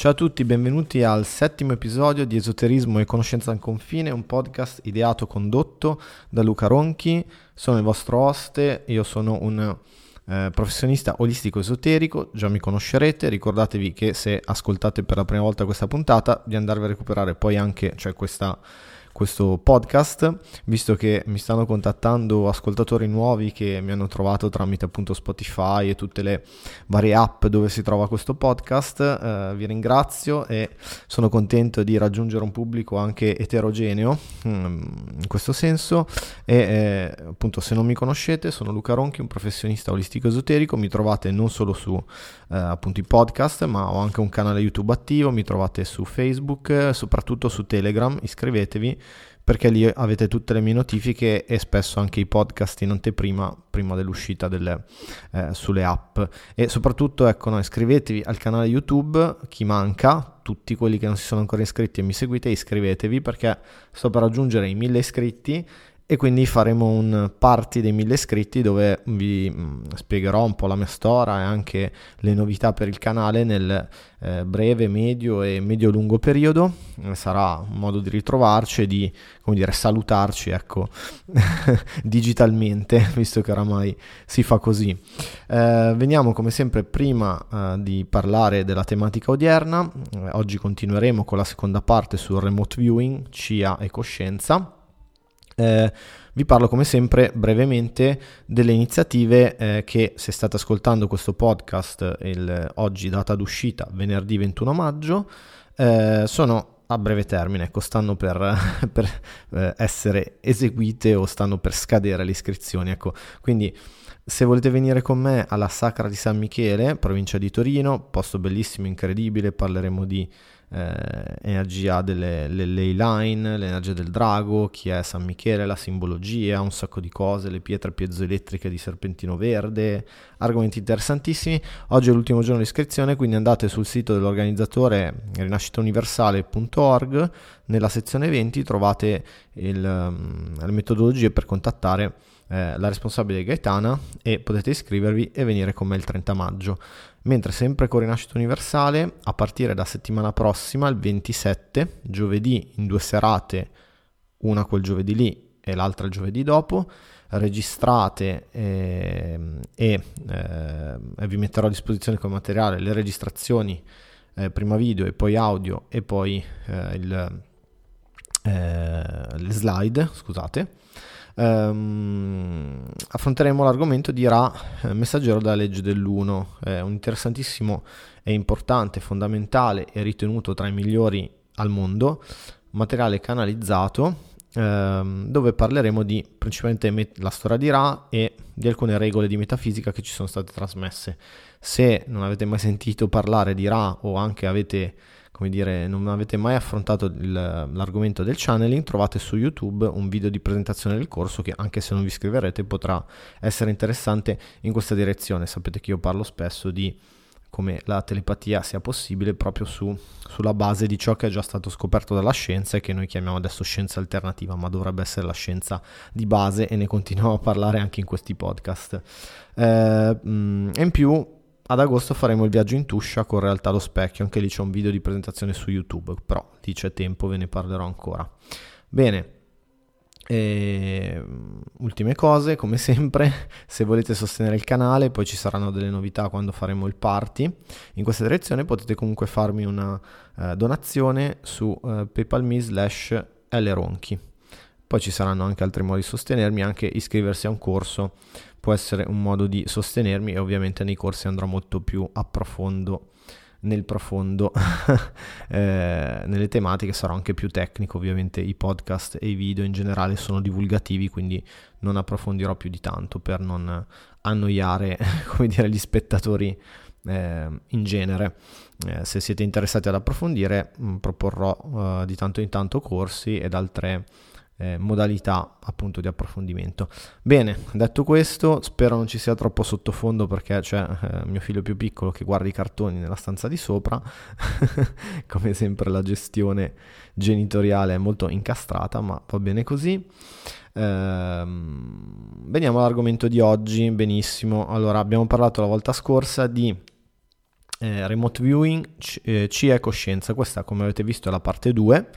Ciao a tutti, benvenuti al settimo episodio di Esoterismo e Conoscenza in Confine, un podcast ideato e condotto da Luca Ronchi. Sono il vostro oste, io sono un professionista olistico esoterico, già mi conoscerete, ricordatevi che se ascoltate per la prima volta questa puntata di andarvi a recuperare poi anche questo podcast, visto che mi stanno contattando ascoltatori nuovi che mi hanno trovato tramite appunto Spotify e tutte le varie app dove si trova questo podcast. Vi ringrazio e sono contento di raggiungere un pubblico anche eterogeneo in questo senso e appunto, se non mi conoscete, sono Luca Ronchi, un professionista olistico esoterico. Mi trovate non solo su appunto i podcast, ma ho anche un canale YouTube attivo, mi trovate su Facebook, soprattutto su Telegram, iscrivetevi perché lì avete tutte le mie notifiche e spesso anche i podcast in anteprima, prima dell'uscita sulle app. E soprattutto, ecco, iscrivetevi al canale YouTube, chi manca, tutti quelli che non si sono ancora iscritti e mi seguite, iscrivetevi perché sto per raggiungere i 1000 iscritti e quindi faremo un party dei 1000 iscritti dove vi spiegherò un po' la mia storia e anche le novità per il canale nel breve, medio e medio-lungo periodo. Sarà un modo di ritrovarci e di, come dire, salutarci, ecco, digitalmente, visto che oramai si fa così. Veniamo come sempre prima di parlare della tematica odierna. Oggi continueremo con la seconda parte sul remote viewing, CIA e coscienza. Vi parlo come sempre brevemente delle iniziative che, se state ascoltando questo podcast oggi, data d'uscita venerdì 21 maggio, sono a breve termine, ecco, stanno per essere eseguite o stanno per scadere le iscrizioni, ecco. Quindi se volete venire con me alla Sacra di San Michele, provincia di Torino, posto bellissimo, incredibile, parleremo di energia delle ley line, l'energia del drago, chi è San Michele, la simbologia, un sacco di cose, le pietre piezoelettriche di serpentino verde, argomenti interessantissimi. Oggi è l'ultimo giorno di iscrizione, quindi andate sul sito dell'organizzatore rinascitauniversale.org, nella sezione eventi trovate le metodologie per contattare la responsabile Gaetana e potete iscrivervi e venire con me il 30 maggio. Mentre sempre con Rinascita Universale, a partire da settimana prossima, il 27, giovedì, in 2 serate, una quel giovedì lì e l'altra il giovedì dopo, registrate e vi metterò a disposizione come materiale le registrazioni, prima video e poi audio e poi le slide, scusate. Affronteremo l'argomento di Ra, messaggero della legge dell'uno, un interessantissimo e importante, fondamentale e ritenuto tra i migliori al mondo materiale canalizzato, dove parleremo di principalmente la storia di Ra e di alcune regole di metafisica che ci sono state trasmesse. Se non avete mai sentito parlare di Ra o anche non avete mai affrontato l'argomento del channeling, trovate su YouTube un video di presentazione del corso che, anche se non vi iscriverete, potrà essere interessante in questa direzione. Sapete che io parlo spesso di come la telepatia sia possibile proprio sulla base di ciò che è già stato scoperto dalla scienza e che noi chiamiamo adesso scienza alternativa, ma dovrebbe essere la scienza di base, e ne continuiamo a parlare anche in questi podcast. E in più, ad agosto faremo il viaggio in Tuscia con Realtà allo Specchio, anche lì c'è un video di presentazione su YouTube, però lì c'è tempo, ve ne parlerò ancora. Bene, ultime cose, come sempre, se volete sostenere il canale, poi ci saranno delle novità quando faremo il party in questa direzione, potete comunque farmi una donazione su paypal.me/leronchi. Poi ci saranno anche altri modi di sostenermi, anche iscriversi a un corso può essere un modo di sostenermi, e ovviamente nei corsi andrò molto più nel profondo nelle tematiche, sarò anche più tecnico. Ovviamente i podcast e i video in generale sono divulgativi, quindi non approfondirò più di tanto per non annoiare gli spettatori in genere. Se siete interessati ad approfondire, proporrò di tanto in tanto corsi ed altre modalità appunto di approfondimento. Bene, detto questo, spero non ci sia troppo sottofondo perché c'è mio figlio più piccolo che guarda i cartoni nella stanza di sopra come sempre la gestione genitoriale è molto incastrata, ma va bene così. Veniamo all'argomento di oggi. Benissimo, allora abbiamo parlato la volta scorsa di remote viewing, CIA e coscienza. Questa, come avete visto, è la parte 2.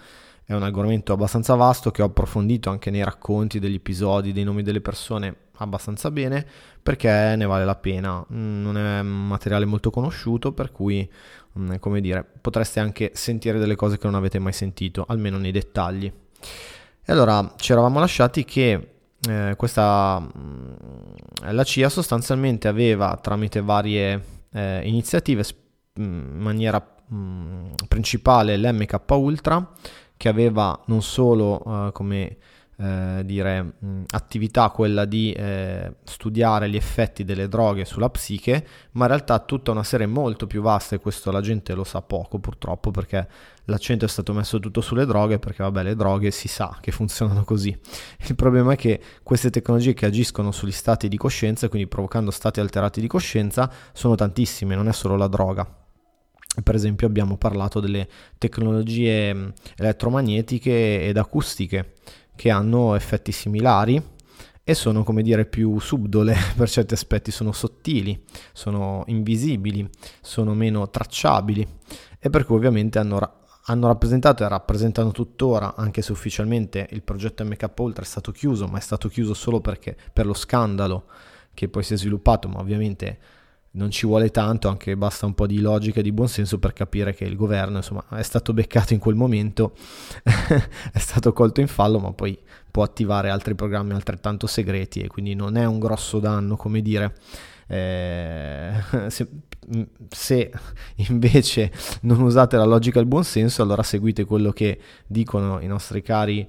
È un argomento abbastanza vasto che ho approfondito anche nei racconti degli episodi, dei nomi delle persone abbastanza bene, perché ne vale la pena. Non è un materiale molto conosciuto, per cui, come dire, potreste anche sentire delle cose che non avete mai sentito, almeno nei dettagli. E allora ci eravamo lasciati che la CIA sostanzialmente aveva, tramite varie iniziative, in maniera principale l'MK Ultra, che aveva non solo attività quella di studiare gli effetti delle droghe sulla psiche, ma in realtà tutta una serie molto più vasta, e questo la gente lo sa poco purtroppo, perché l'accento è stato messo tutto sulle droghe, perché vabbè, le droghe si sa che funzionano così. Il problema è che queste tecnologie che agiscono sugli stati di coscienza, quindi provocando stati alterati di coscienza, sono tantissime, non è solo la droga. Per esempio abbiamo parlato delle tecnologie elettromagnetiche ed acustiche, che hanno effetti similari e sono, come dire, più subdole per certi aspetti, sono sottili, sono invisibili, sono meno tracciabili, e per cui ovviamente hanno rappresentato e rappresentano tuttora, anche se ufficialmente il progetto MK Ultra è stato chiuso, ma è stato chiuso solo perché per lo scandalo che poi si è sviluppato, ma ovviamente non ci vuole tanto, anche basta un po' di logica e di buonsenso per capire che il governo, insomma, è stato beccato in quel momento, è stato colto in fallo, ma poi può attivare altri programmi altrettanto segreti, e quindi non è un grosso danno, come dire. Se invece non usate la logica e il buonsenso, allora seguite quello che dicono i nostri cari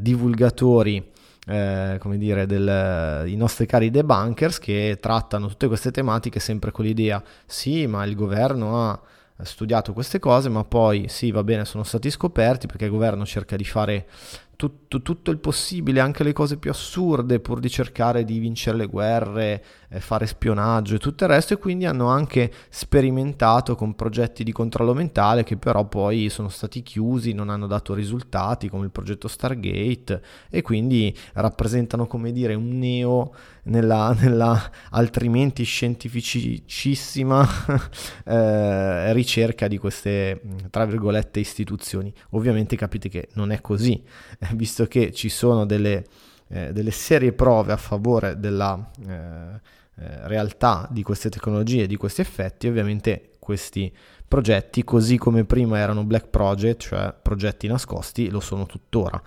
divulgatori, i nostri cari debunkers, che trattano tutte queste tematiche sempre con l'idea: sì, ma il governo ha studiato queste cose, ma poi sì, va bene, sono stati scoperti, perché il governo cerca di fare tutto il possibile, anche le cose più assurde, pur di cercare di vincere le guerre, fare spionaggio e tutto il resto, e quindi hanno anche sperimentato con progetti di controllo mentale che però poi sono stati chiusi, non hanno dato risultati, come il progetto Stargate, e quindi rappresentano, come dire, un neo nella altrimenti scientificissima ricerca di queste, tra virgolette, istituzioni. Ovviamente capite che non è così, visto che ci sono delle serie prove a favore della realtà di queste tecnologie, di questi effetti. Ovviamente questi progetti, così come prima erano black project, cioè progetti nascosti, lo sono tuttora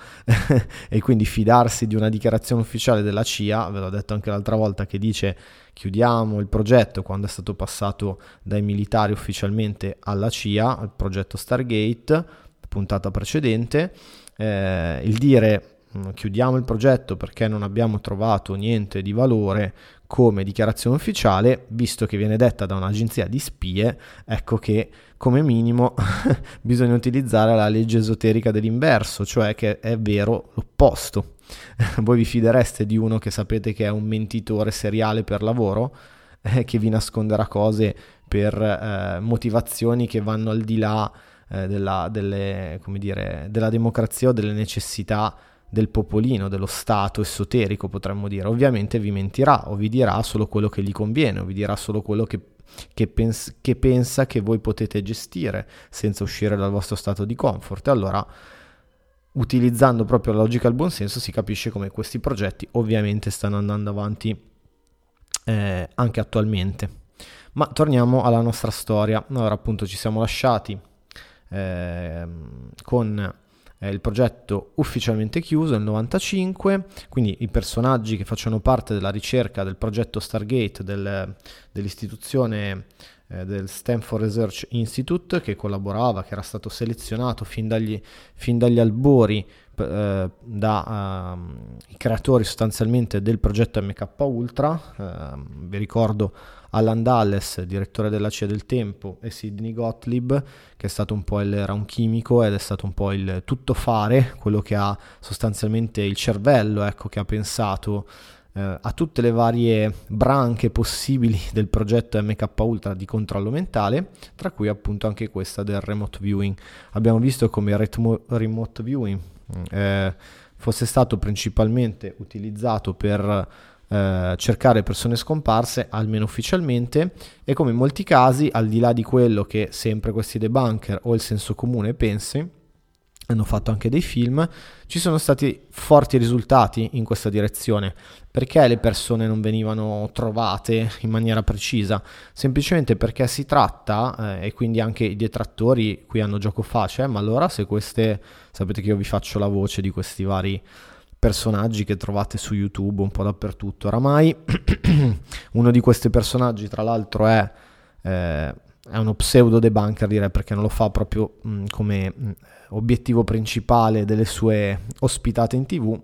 e quindi fidarsi di una dichiarazione ufficiale della CIA, ve l'ho detto anche l'altra volta, che dice chiudiamo il progetto, quando è stato passato dai militari ufficialmente alla CIA, al progetto Stargate, puntata precedente, il dire chiudiamo il progetto perché non abbiamo trovato niente di valore come dichiarazione ufficiale, visto che viene detta da un'agenzia di spie, ecco che come minimo bisogna utilizzare la legge esoterica dell'inverso, cioè che è vero l'opposto. Voi vi fidereste di uno che sapete che è un mentitore seriale per lavoro, che vi nasconderà cose per motivazioni che vanno al di là della democrazia o delle necessità del popolino, dello stato esoterico, potremmo dire? Ovviamente vi mentirà, o vi dirà solo quello che gli conviene, o vi dirà solo quello che pensa che voi potete gestire senza uscire dal vostro stato di comfort. E allora, utilizzando proprio la logica e il buonsenso, si capisce come questi progetti ovviamente stanno andando avanti anche attualmente. Ma torniamo alla nostra storia. Allora, appunto, ci siamo lasciati con il progetto ufficialmente chiuso nel 95, quindi i personaggi che facevano parte della ricerca del progetto Stargate, dell'istituzione del Stanford Research Institute, che collaborava, che era stato selezionato fin dagli albori i creatori sostanzialmente del progetto MK Ultra. Vi ricordo Allen Dulles, direttore della CIA del tempo, e Sidney Gottlieb, che è stato un po' era un chimico ed è stato un po' il tuttofare, quello che ha sostanzialmente il cervello, ecco, che ha pensato a tutte le varie branche possibili del progetto MK Ultra di controllo mentale, tra cui appunto anche questa del remote viewing. Abbiamo visto come il remote viewing fosse stato principalmente utilizzato per cercare persone scomparse, almeno ufficialmente, e come in molti casi, al di là di quello che sempre questi debunker o il senso comune pensi, hanno fatto anche dei film, ci sono stati forti risultati in questa direzione. Perché le persone non venivano trovate in maniera precisa? Semplicemente perché si tratta, e quindi anche i detrattori qui hanno gioco facile, ma allora se queste, sapete che io vi faccio la voce di questi vari personaggi che trovate su YouTube un po' dappertutto, oramai uno di questi personaggi tra l'altro è uno pseudo debunker, direi, perché non lo fa proprio come obiettivo principale delle sue ospitate in TV,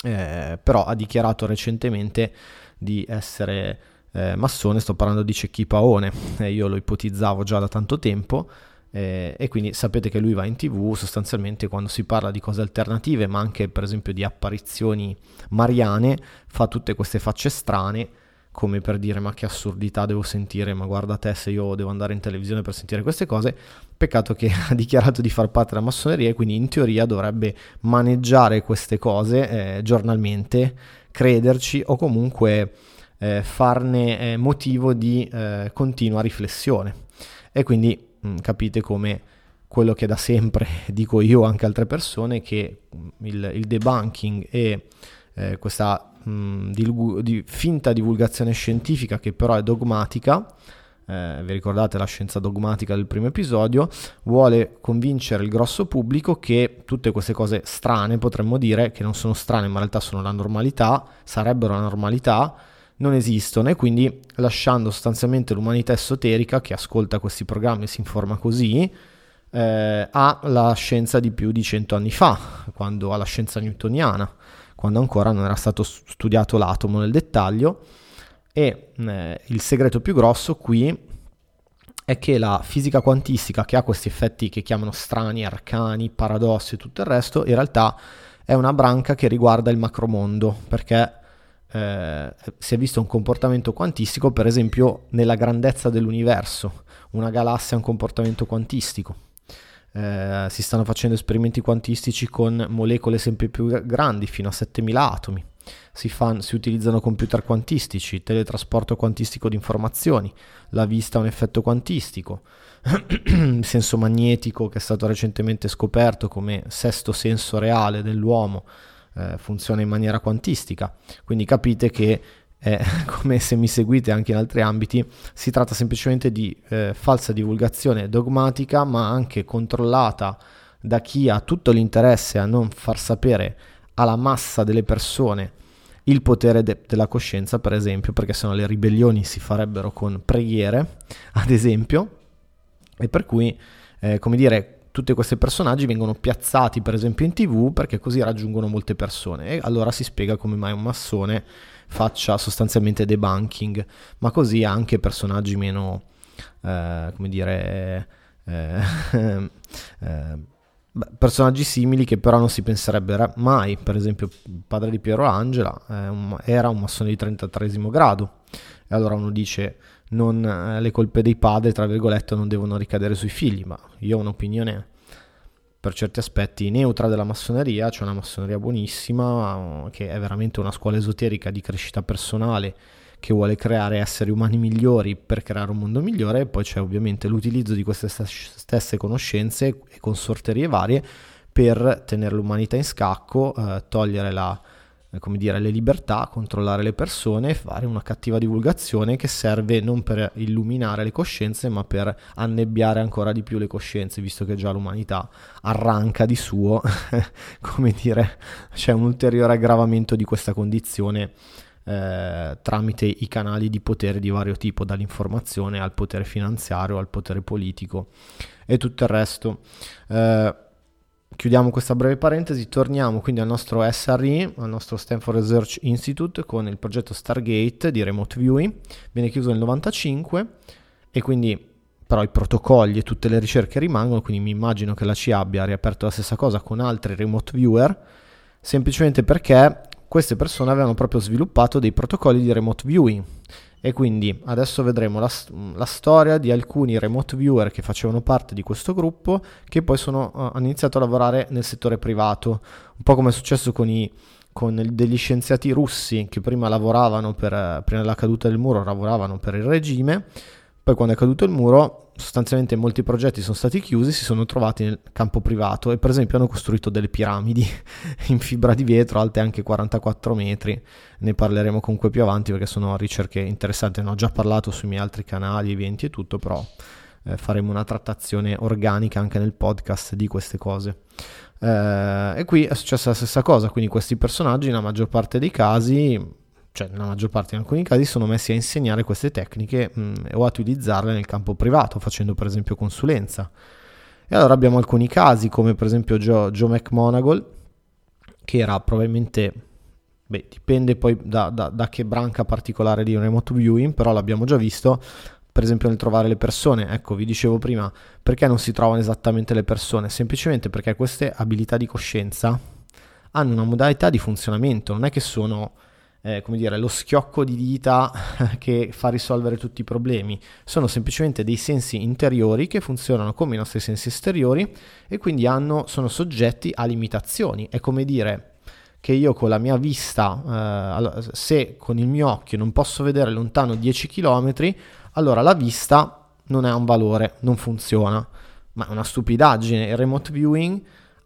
però ha dichiarato recentemente di essere massone. Sto parlando di Cecchi Paone, io lo ipotizzavo già da tanto tempo, e quindi sapete che lui va in TV sostanzialmente quando si parla di cose alternative, ma anche per esempio di apparizioni mariane, fa tutte queste facce strane come per dire: ma che assurdità devo sentire, ma guarda te se io devo andare in televisione per sentire queste cose. Peccato che ha dichiarato di far parte della massoneria e quindi in teoria dovrebbe maneggiare queste cose giornalmente, crederci o comunque farne motivo di continua riflessione. E quindi capite come quello che da sempre dico io, anche altre persone, che il debunking e questa finta divulgazione scientifica che però è dogmatica, vi ricordate la scienza dogmatica del primo episodio, vuole convincere il grosso pubblico che tutte queste cose strane, potremmo dire, che non sono strane ma in realtà sono la normalità, sarebbero la normalità, non esistono, e quindi lasciando sostanzialmente l'umanità esoterica, che ascolta questi programmi e si informa così, ha la scienza di più di 100 anni fa, quando ha la scienza newtoniana, quando ancora non era stato studiato l'atomo nel dettaglio. E il segreto più grosso qui è che la fisica quantistica, che ha questi effetti che chiamano strani, arcani, paradossi e tutto il resto, in realtà è una branca che riguarda il macromondo, perché si è visto un comportamento quantistico, per esempio, nella grandezza dell'universo. Una galassia ha un comportamento quantistico. Si stanno facendo esperimenti quantistici con molecole sempre più grandi, fino a 7.000 atomi. Si utilizzano computer quantistici, teletrasporto quantistico di informazioni, la vista ha un effetto quantistico, il senso magnetico, che è stato recentemente scoperto come sesto senso reale dell'uomo, funziona in maniera quantistica. Quindi capite che come se mi seguite anche in altri ambiti, si tratta semplicemente di falsa divulgazione dogmatica, ma anche controllata da chi ha tutto l'interesse a non far sapere alla massa delle persone il potere della coscienza, per esempio, perché sennò le ribellioni si farebbero con preghiere, ad esempio, e per cui come dire, tutti questi personaggi vengono piazzati per esempio in TV perché così raggiungono molte persone, e allora si spiega come mai un massone faccia sostanzialmente debunking, ma così anche personaggi meno personaggi simili che però non si penserebbero mai. Per esempio il padre di Piero Angela era un massone di 33° grado, e allora uno dice: le colpe dei padri, tra virgolette, non devono ricadere sui figli. Ma io ho un'opinione per certi aspetti neutra della massoneria. C'è una massoneria buonissima, che è veramente una scuola esoterica di crescita personale, che vuole creare esseri umani migliori per creare un mondo migliore, e poi c'è ovviamente l'utilizzo di queste stesse conoscenze e consorterie varie per tenere l'umanità in scacco, togliere le libertà, controllare le persone e fare una cattiva divulgazione che serve non per illuminare le coscienze, ma per annebbiare ancora di più le coscienze, visto che già l'umanità arranca di suo c'è un ulteriore aggravamento di questa condizione tramite i canali di potere di vario tipo, dall'informazione al potere finanziario, al potere politico e tutto il resto. Chiudiamo questa breve parentesi, torniamo quindi al nostro SRI, al nostro Stanford Research Institute, con il progetto Stargate di remote viewing. Viene chiuso nel 95, e quindi però i protocolli e tutte le ricerche rimangono, quindi mi immagino che la CIA abbia riaperto la stessa cosa con altri remote viewer, semplicemente perché queste persone avevano proprio sviluppato dei protocolli di remote viewing. E quindi adesso vedremo la storia di alcuni remote viewer che facevano parte di questo gruppo, che poi hanno iniziato a lavorare nel settore privato, un po' come è successo con i con degli scienziati russi che prima lavoravano prima della caduta del muro lavoravano per il regime, poi quando è caduto il muro sostanzialmente molti progetti sono stati chiusi, si sono trovati nel campo privato e per esempio hanno costruito delle piramidi in fibra di vetro alte anche 44 metri, ne parleremo comunque più avanti perché sono ricerche interessanti, ne ho già parlato sui miei altri canali, eventi e tutto, però faremo una trattazione organica anche nel podcast di queste cose. E qui è successa la stessa cosa, quindi questi personaggi nella maggior parte dei casi, cioè nella maggior parte in alcuni casi, sono messi a insegnare queste tecniche o a utilizzarle nel campo privato, facendo per esempio consulenza. E allora abbiamo alcuni casi come per esempio Joe McMonagall, che era probabilmente, dipende poi da che branca particolare di remote viewing, però l'abbiamo già visto. Per esempio nel trovare le persone, ecco vi dicevo prima, perché non si trovano esattamente le persone? Semplicemente perché queste abilità di coscienza hanno una modalità di funzionamento, non è che sono lo schiocco di dita che fa risolvere tutti i problemi, sono semplicemente dei sensi interiori che funzionano come i nostri sensi esteriori e quindi sono soggetti a limitazioni. È come dire che io con la mia vista, se con il mio occhio non posso vedere lontano 10 km, allora la vista non ha un valore, non funziona, ma è una stupidaggine. Il remote viewing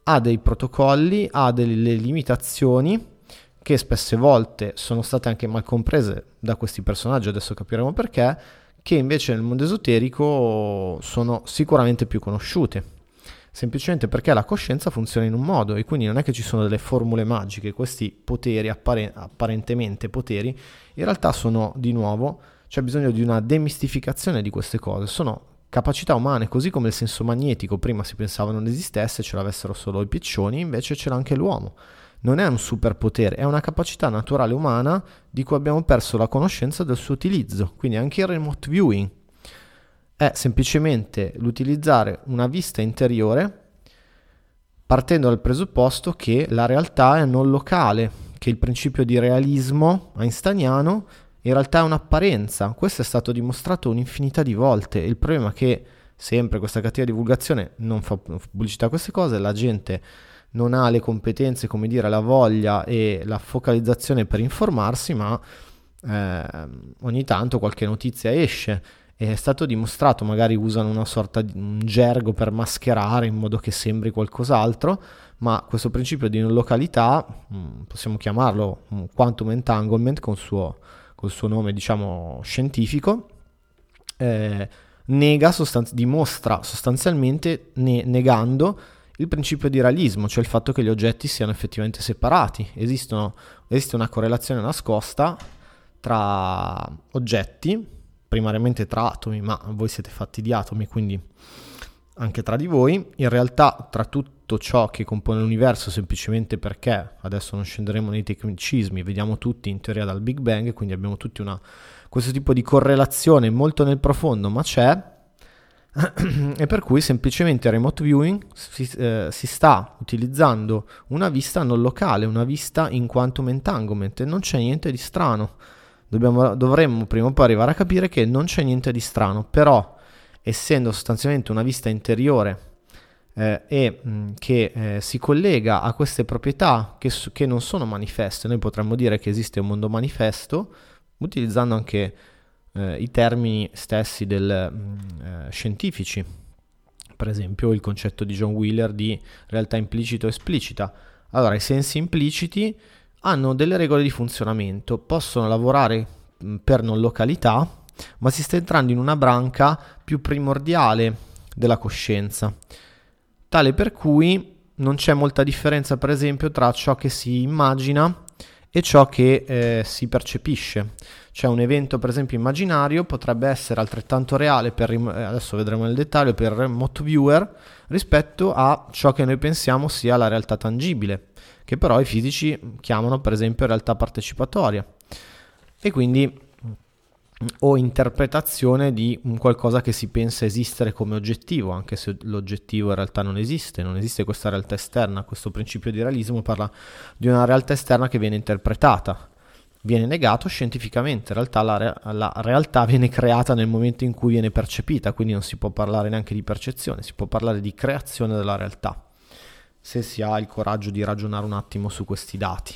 ha dei protocolli, ha delle limitazioni che spesse volte sono state anche mal comprese da questi personaggi, adesso capiremo perché, che invece nel mondo esoterico sono sicuramente più conosciute, semplicemente perché la coscienza funziona in un modo e quindi non è che ci sono delle formule magiche. Questi poteri, apparentemente poteri, in realtà sono, di nuovo, c'è bisogno di una demistificazione di queste cose, sono capacità umane, così come il senso magnetico prima si pensava non esistesse, ce l'avessero solo i piccioni, invece ce l'ha anche l'uomo. Non è un superpotere, è una capacità naturale umana di cui abbiamo perso la conoscenza del suo utilizzo. Quindi anche il remote viewing è semplicemente l'utilizzare una vista interiore partendo dal presupposto che la realtà è non locale, che il principio di realismo einsteiniano in realtà è un'apparenza. Questo è stato dimostrato un'infinità di volte. Il problema è che sempre questa cattiva divulgazione non fa pubblicità a queste cose, la gente non ha le competenze, la voglia e la focalizzazione per informarsi, ma ogni tanto qualche notizia esce. E è stato dimostrato, magari usano una sorta di un gergo per mascherare in modo che sembri qualcos'altro, ma questo principio di non località, possiamo chiamarlo quantum entanglement col suo nome scientifico, dimostra sostanzialmente negando il principio di realismo, cioè il fatto che gli oggetti siano effettivamente separati. Esiste una correlazione nascosta tra oggetti, primariamente tra atomi, ma voi siete fatti di atomi, quindi anche tra di voi. In realtà tra tutto ciò che compone l'universo, semplicemente perché, adesso non scenderemo nei tecnicismi, vediamo tutti in teoria dal Big Bang, quindi abbiamo tutti questo tipo di correlazione molto nel profondo, ma c'è, e per cui semplicemente il remote viewing si sta utilizzando una vista non locale, una vista in quantum entanglement, e non c'è niente di strano. Dovremmo prima o poi arrivare a capire che non c'è niente di strano, però essendo sostanzialmente una vista interiore che si collega a queste proprietà che non sono manifeste, noi potremmo dire che esiste un mondo manifesto utilizzando anche i termini stessi scientifici, per esempio il concetto di John Wheeler di realtà implicita o esplicita. Allora i sensi impliciti hanno delle regole di funzionamento, possono lavorare per non località, ma si sta entrando in una branca più primordiale della coscienza, tale per cui non c'è molta differenza, per esempio, tra ciò che si immagina e ciò che si percepisce. Cioè un evento, per esempio, immaginario potrebbe essere altrettanto reale, adesso vedremo nel dettaglio, per remote viewer rispetto a ciò che noi pensiamo sia la realtà tangibile, che però i fisici chiamano per esempio realtà partecipatoria, e quindi o interpretazione di un qualcosa che si pensa esistere come oggettivo, anche se l'oggettivo in realtà non esiste questa realtà esterna. Questo principio di realismo parla di una realtà esterna che viene interpretata, viene negato scientificamente, in realtà la realtà viene creata nel momento in cui viene percepita, quindi non si può parlare neanche di percezione, si può parlare di creazione della realtà, se si ha il coraggio di ragionare un attimo su questi dati.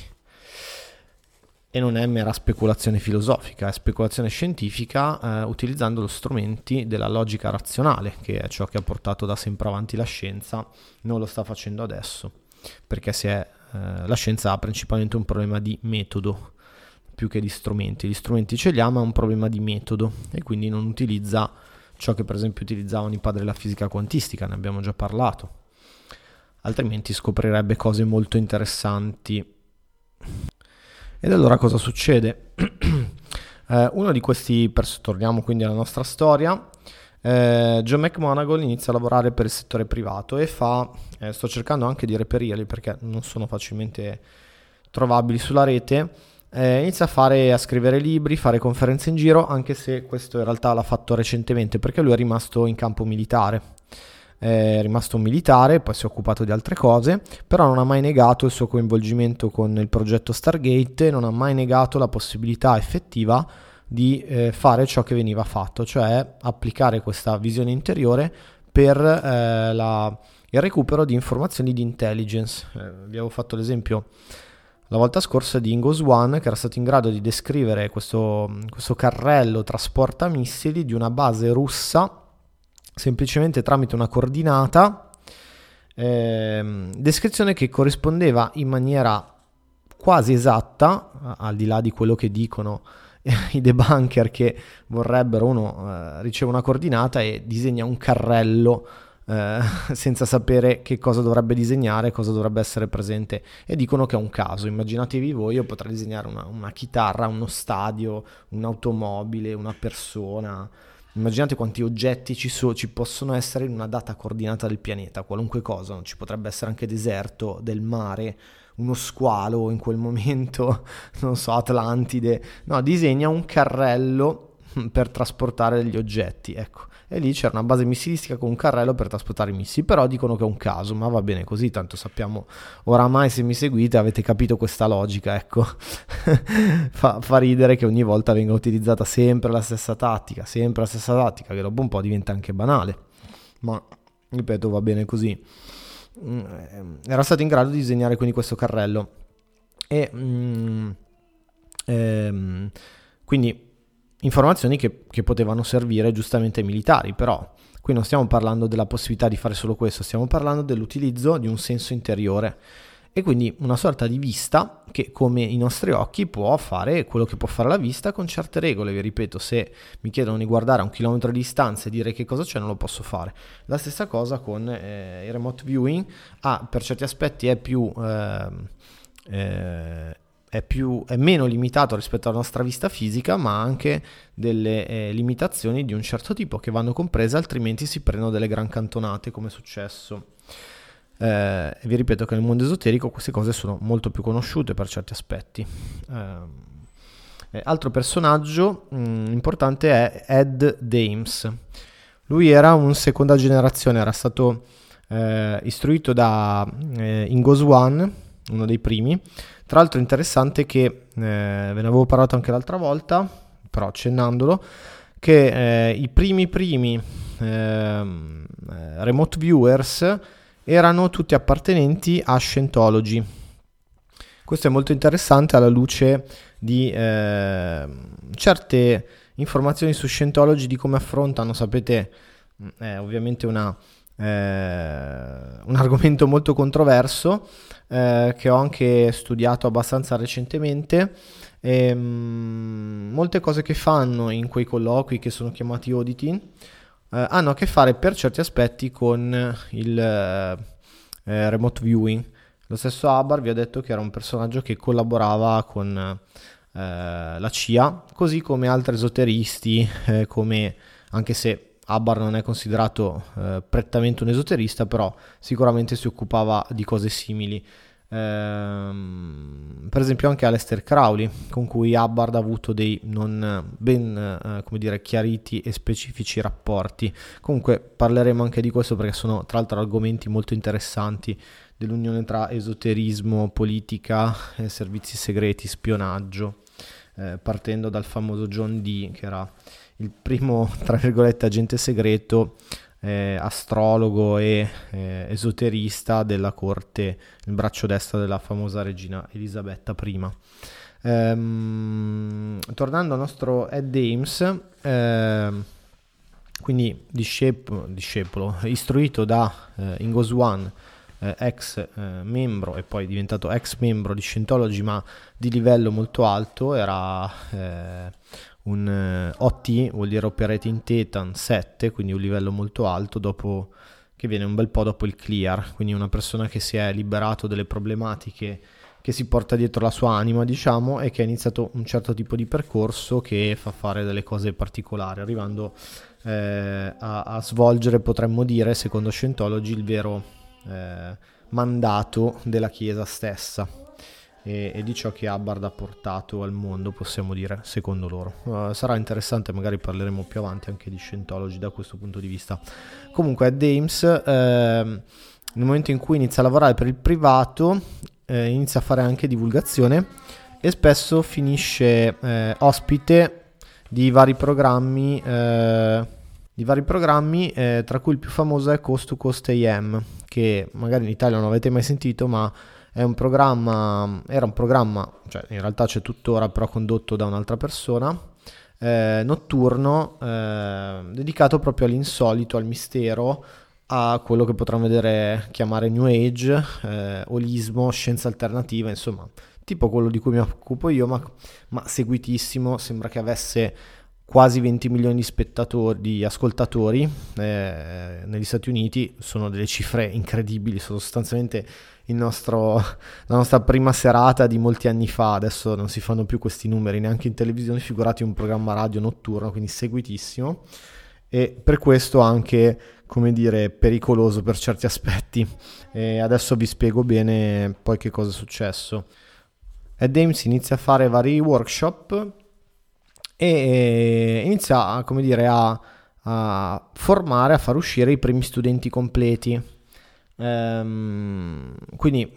e non è mera speculazione filosofica, è speculazione scientifica utilizzando gli strumenti della logica razionale, che è ciò che ha portato da sempre avanti la scienza, non lo sta facendo adesso, perché la scienza ha principalmente un problema di metodo più che di strumenti. Gli strumenti ce li ha, ma è un problema di metodo, e quindi non utilizza ciò che per esempio utilizzavano i padri della fisica quantistica, ne abbiamo già parlato, altrimenti scoprirebbe cose molto interessanti. Ed allora cosa succede? Uno di questi, torniamo quindi alla nostra storia, John McMonagall inizia a lavorare per il settore privato e fa, sto cercando anche di reperirli perché non sono facilmente trovabili sulla rete, inizia a scrivere libri, fare conferenze in giro, anche se questo in realtà l'ha fatto recentemente perché lui è rimasto in campo militare. È rimasto un militare, poi si è occupato di altre cose, però non ha mai negato il suo coinvolgimento con il progetto Stargate, non ha mai negato la possibilità effettiva di fare ciò che veniva fatto, cioè applicare questa visione interiore per il recupero di informazioni di intelligence. Vi avevo fatto l'esempio la volta scorsa di Ingo Swann, che era stato in grado di descrivere questo carrello trasportamissili di una base russa semplicemente tramite una coordinata, descrizione che corrispondeva in maniera quasi esatta, al di là di quello che dicono i debunker che vorrebbero uno riceve una coordinata e disegna un carrello senza sapere che cosa dovrebbe disegnare, cosa dovrebbe essere presente, e dicono che è un caso. Immaginatevi voi, io potrei disegnare una chitarra, uno stadio, un'automobile, una persona. Immaginate quanti oggetti ci possono essere in una data coordinata del pianeta, qualunque cosa, ci potrebbe essere anche deserto, del mare, uno squalo in quel momento, non so, Atlantide. No, disegna un carrello per trasportare degli oggetti, ecco. E lì c'era una base missilistica con un carrello per trasportare i missili, però dicono che è un caso, ma va bene così, tanto sappiamo, oramai se mi seguite avete capito questa logica, ecco. fa ridere che ogni volta venga utilizzata sempre la stessa tattica, che dopo un po' diventa anche banale, ma ripeto, va bene così. Era stato in grado di disegnare quindi questo carrello e quindi informazioni che potevano servire giustamente ai militari, però qui non stiamo parlando della possibilità di fare solo questo, stiamo parlando dell'utilizzo di un senso interiore e quindi una sorta di vista che, come i nostri occhi, può fare quello che può fare la vista con certe regole. Vi ripeto, se mi chiedono di guardare a 1 chilometro di distanza e dire che cosa c'è, non lo posso fare. La stessa cosa con il remote viewing, per certi aspetti è meno limitato rispetto alla nostra vista fisica, ma anche delle limitazioni di un certo tipo che vanno comprese, altrimenti si prendono delle gran cantonate, come è successo. Vi ripeto che nel mondo esoterico queste cose sono molto più conosciute per certi aspetti. Altro personaggio importante è Ed Dames. Lui era un seconda generazione, era stato istruito da Ingo Swann, uno dei primi. Tra l'altro è interessante che ve ne avevo parlato anche l'altra volta, però accennandolo, che i primi remote viewers erano tutti appartenenti a Scientology. Questo è molto interessante alla luce di certe informazioni su Scientology, di come affrontano, sapete, ovviamente un argomento molto controverso che ho anche studiato abbastanza recentemente. Molte cose che fanno in quei colloqui che sono chiamati auditing hanno a che fare per certi aspetti con il remote viewing. Lo stesso Hubbard vi ha detto che era un personaggio che collaborava con la CIA, così come altri esoteristi, come, anche se Hubbard non è considerato prettamente un esoterista, però sicuramente si occupava di cose simili. Per esempio anche Aleister Crowley, con cui Hubbard ha avuto dei non ben chiariti e specifici rapporti. Comunque parleremo anche di questo, perché sono tra l'altro argomenti molto interessanti dell'unione tra esoterismo, politica, servizi segreti, spionaggio, partendo dal famoso John Dee, che era il primo, tra virgolette, agente segreto, astrologo e esoterista della corte, il braccio destro della famosa regina Elisabetta I. Tornando al nostro Ed Dames, quindi discepolo istruito da Ingo Swann, ex membro e poi diventato ex membro di Scientology, ma di livello molto alto, era un OT, vuol dire Operating Titan 7, quindi un livello molto alto, dopo che viene un bel po' dopo il clear, quindi una persona che si è liberato delle problematiche che si porta dietro la sua anima, diciamo, e che ha iniziato un certo tipo di percorso che fa fare delle cose particolari, arrivando a svolgere, potremmo dire, secondo Scientology, il vero mandato della Chiesa stessa e di ciò che Hubbard ha portato al mondo, possiamo dire, secondo loro. Sarà interessante, magari parleremo più avanti anche di Scientology da questo punto di vista. Comunque Ed Dames, nel momento in cui inizia a lavorare per il privato, inizia a fare anche divulgazione e spesso finisce ospite di vari programmi, tra cui il più famoso è Coast to Coast AM, che magari in Italia non avete mai sentito, ma era un programma, cioè in realtà c'è tuttora, però condotto da un'altra persona, notturno, dedicato proprio all'insolito, al mistero, a quello che potremmo chiamare New Age, olismo, scienza alternativa, insomma, tipo quello di cui mi occupo io, ma seguitissimo. Sembra che avesse quasi 20 milioni di spettatori, di ascoltatori negli Stati Uniti. Sono delle cifre incredibili, sono sostanzialmente la nostra prima serata di molti anni fa. Adesso non si fanno più questi numeri neanche in televisione, figurati un programma radio notturno, quindi seguitissimo, e per questo anche, come dire, pericoloso per certi aspetti. E adesso vi spiego bene poi che cosa è successo. Ed Dames inizia a fare vari workshop e inizia, come dire, a formare, a far uscire i primi studenti completi. Quindi,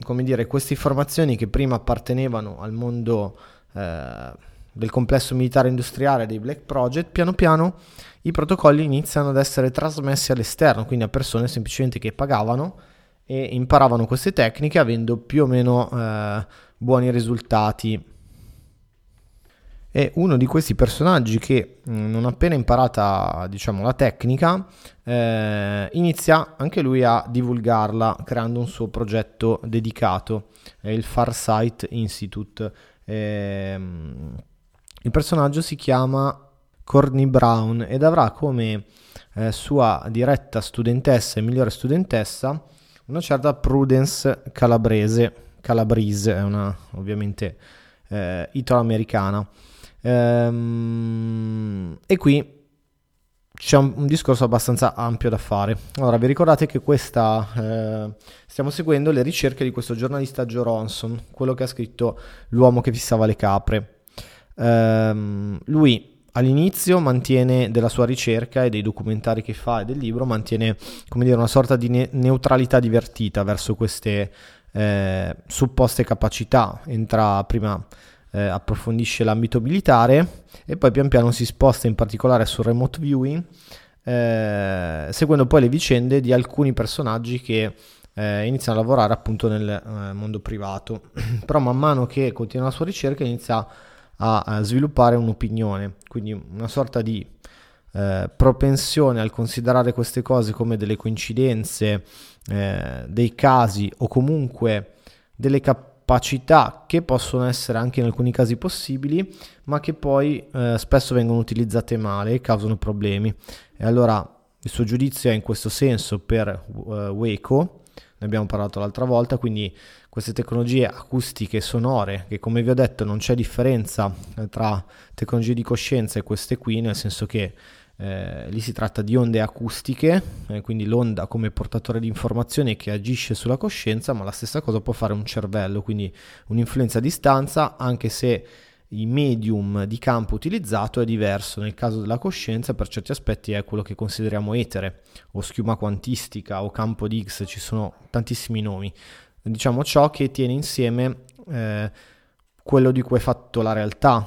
come dire, queste formazioni che prima appartenevano al mondo del complesso militare industriale dei Black Project, piano piano i protocolli iniziano ad essere trasmessi all'esterno, quindi a persone semplicemente che pagavano e imparavano queste tecniche, avendo più o meno buoni risultati. E uno di questi personaggi che non appena imparata, diciamo, la tecnica, inizia anche lui a divulgarla, creando un suo progetto dedicato, il Farsight Institute. Il personaggio si chiama Courtney Brown ed avrà come sua diretta studentessa e migliore studentessa una certa Prudence Calabrese, è una, ovviamente, italo-americana. E qui c'è un discorso abbastanza ampio da fare. Allora, vi ricordate che stiamo seguendo le ricerche di questo giornalista Jon Ronson, quello che ha scritto L'uomo che fissava le capre. Lui all'inizio mantiene, della sua ricerca e dei documentari che fa e del libro, mantiene, come dire, una sorta di neutralità divertita verso queste supposte capacità. Approfondisce l'ambito militare e poi pian piano si sposta in particolare sul remote viewing, seguendo poi le vicende di alcuni personaggi che iniziano a lavorare appunto nel mondo privato. Però man mano che continua la sua ricerca inizia a sviluppare un'opinione, quindi una sorta di propensione al considerare queste cose come delle coincidenze, dei casi o comunque delle capacità che possono essere anche in alcuni casi possibili, ma che poi spesso vengono utilizzate male e causano problemi. E allora il suo giudizio è in questo senso per Weco, ne abbiamo parlato l'altra volta, quindi queste tecnologie acustiche sonore, che come vi ho detto non c'è differenza tra tecnologie di coscienza e queste qui, nel senso che lì si tratta di onde acustiche, quindi l'onda come portatore di informazione che agisce sulla coscienza, ma la stessa cosa può fare un cervello, quindi un'influenza a distanza, anche se il medium di campo utilizzato è diverso. Nel caso della coscienza, per certi aspetti è quello che consideriamo etere o schiuma quantistica o campo di Higgs, ci sono tantissimi nomi, diciamo ciò che tiene insieme quello di cui è fatto la realtà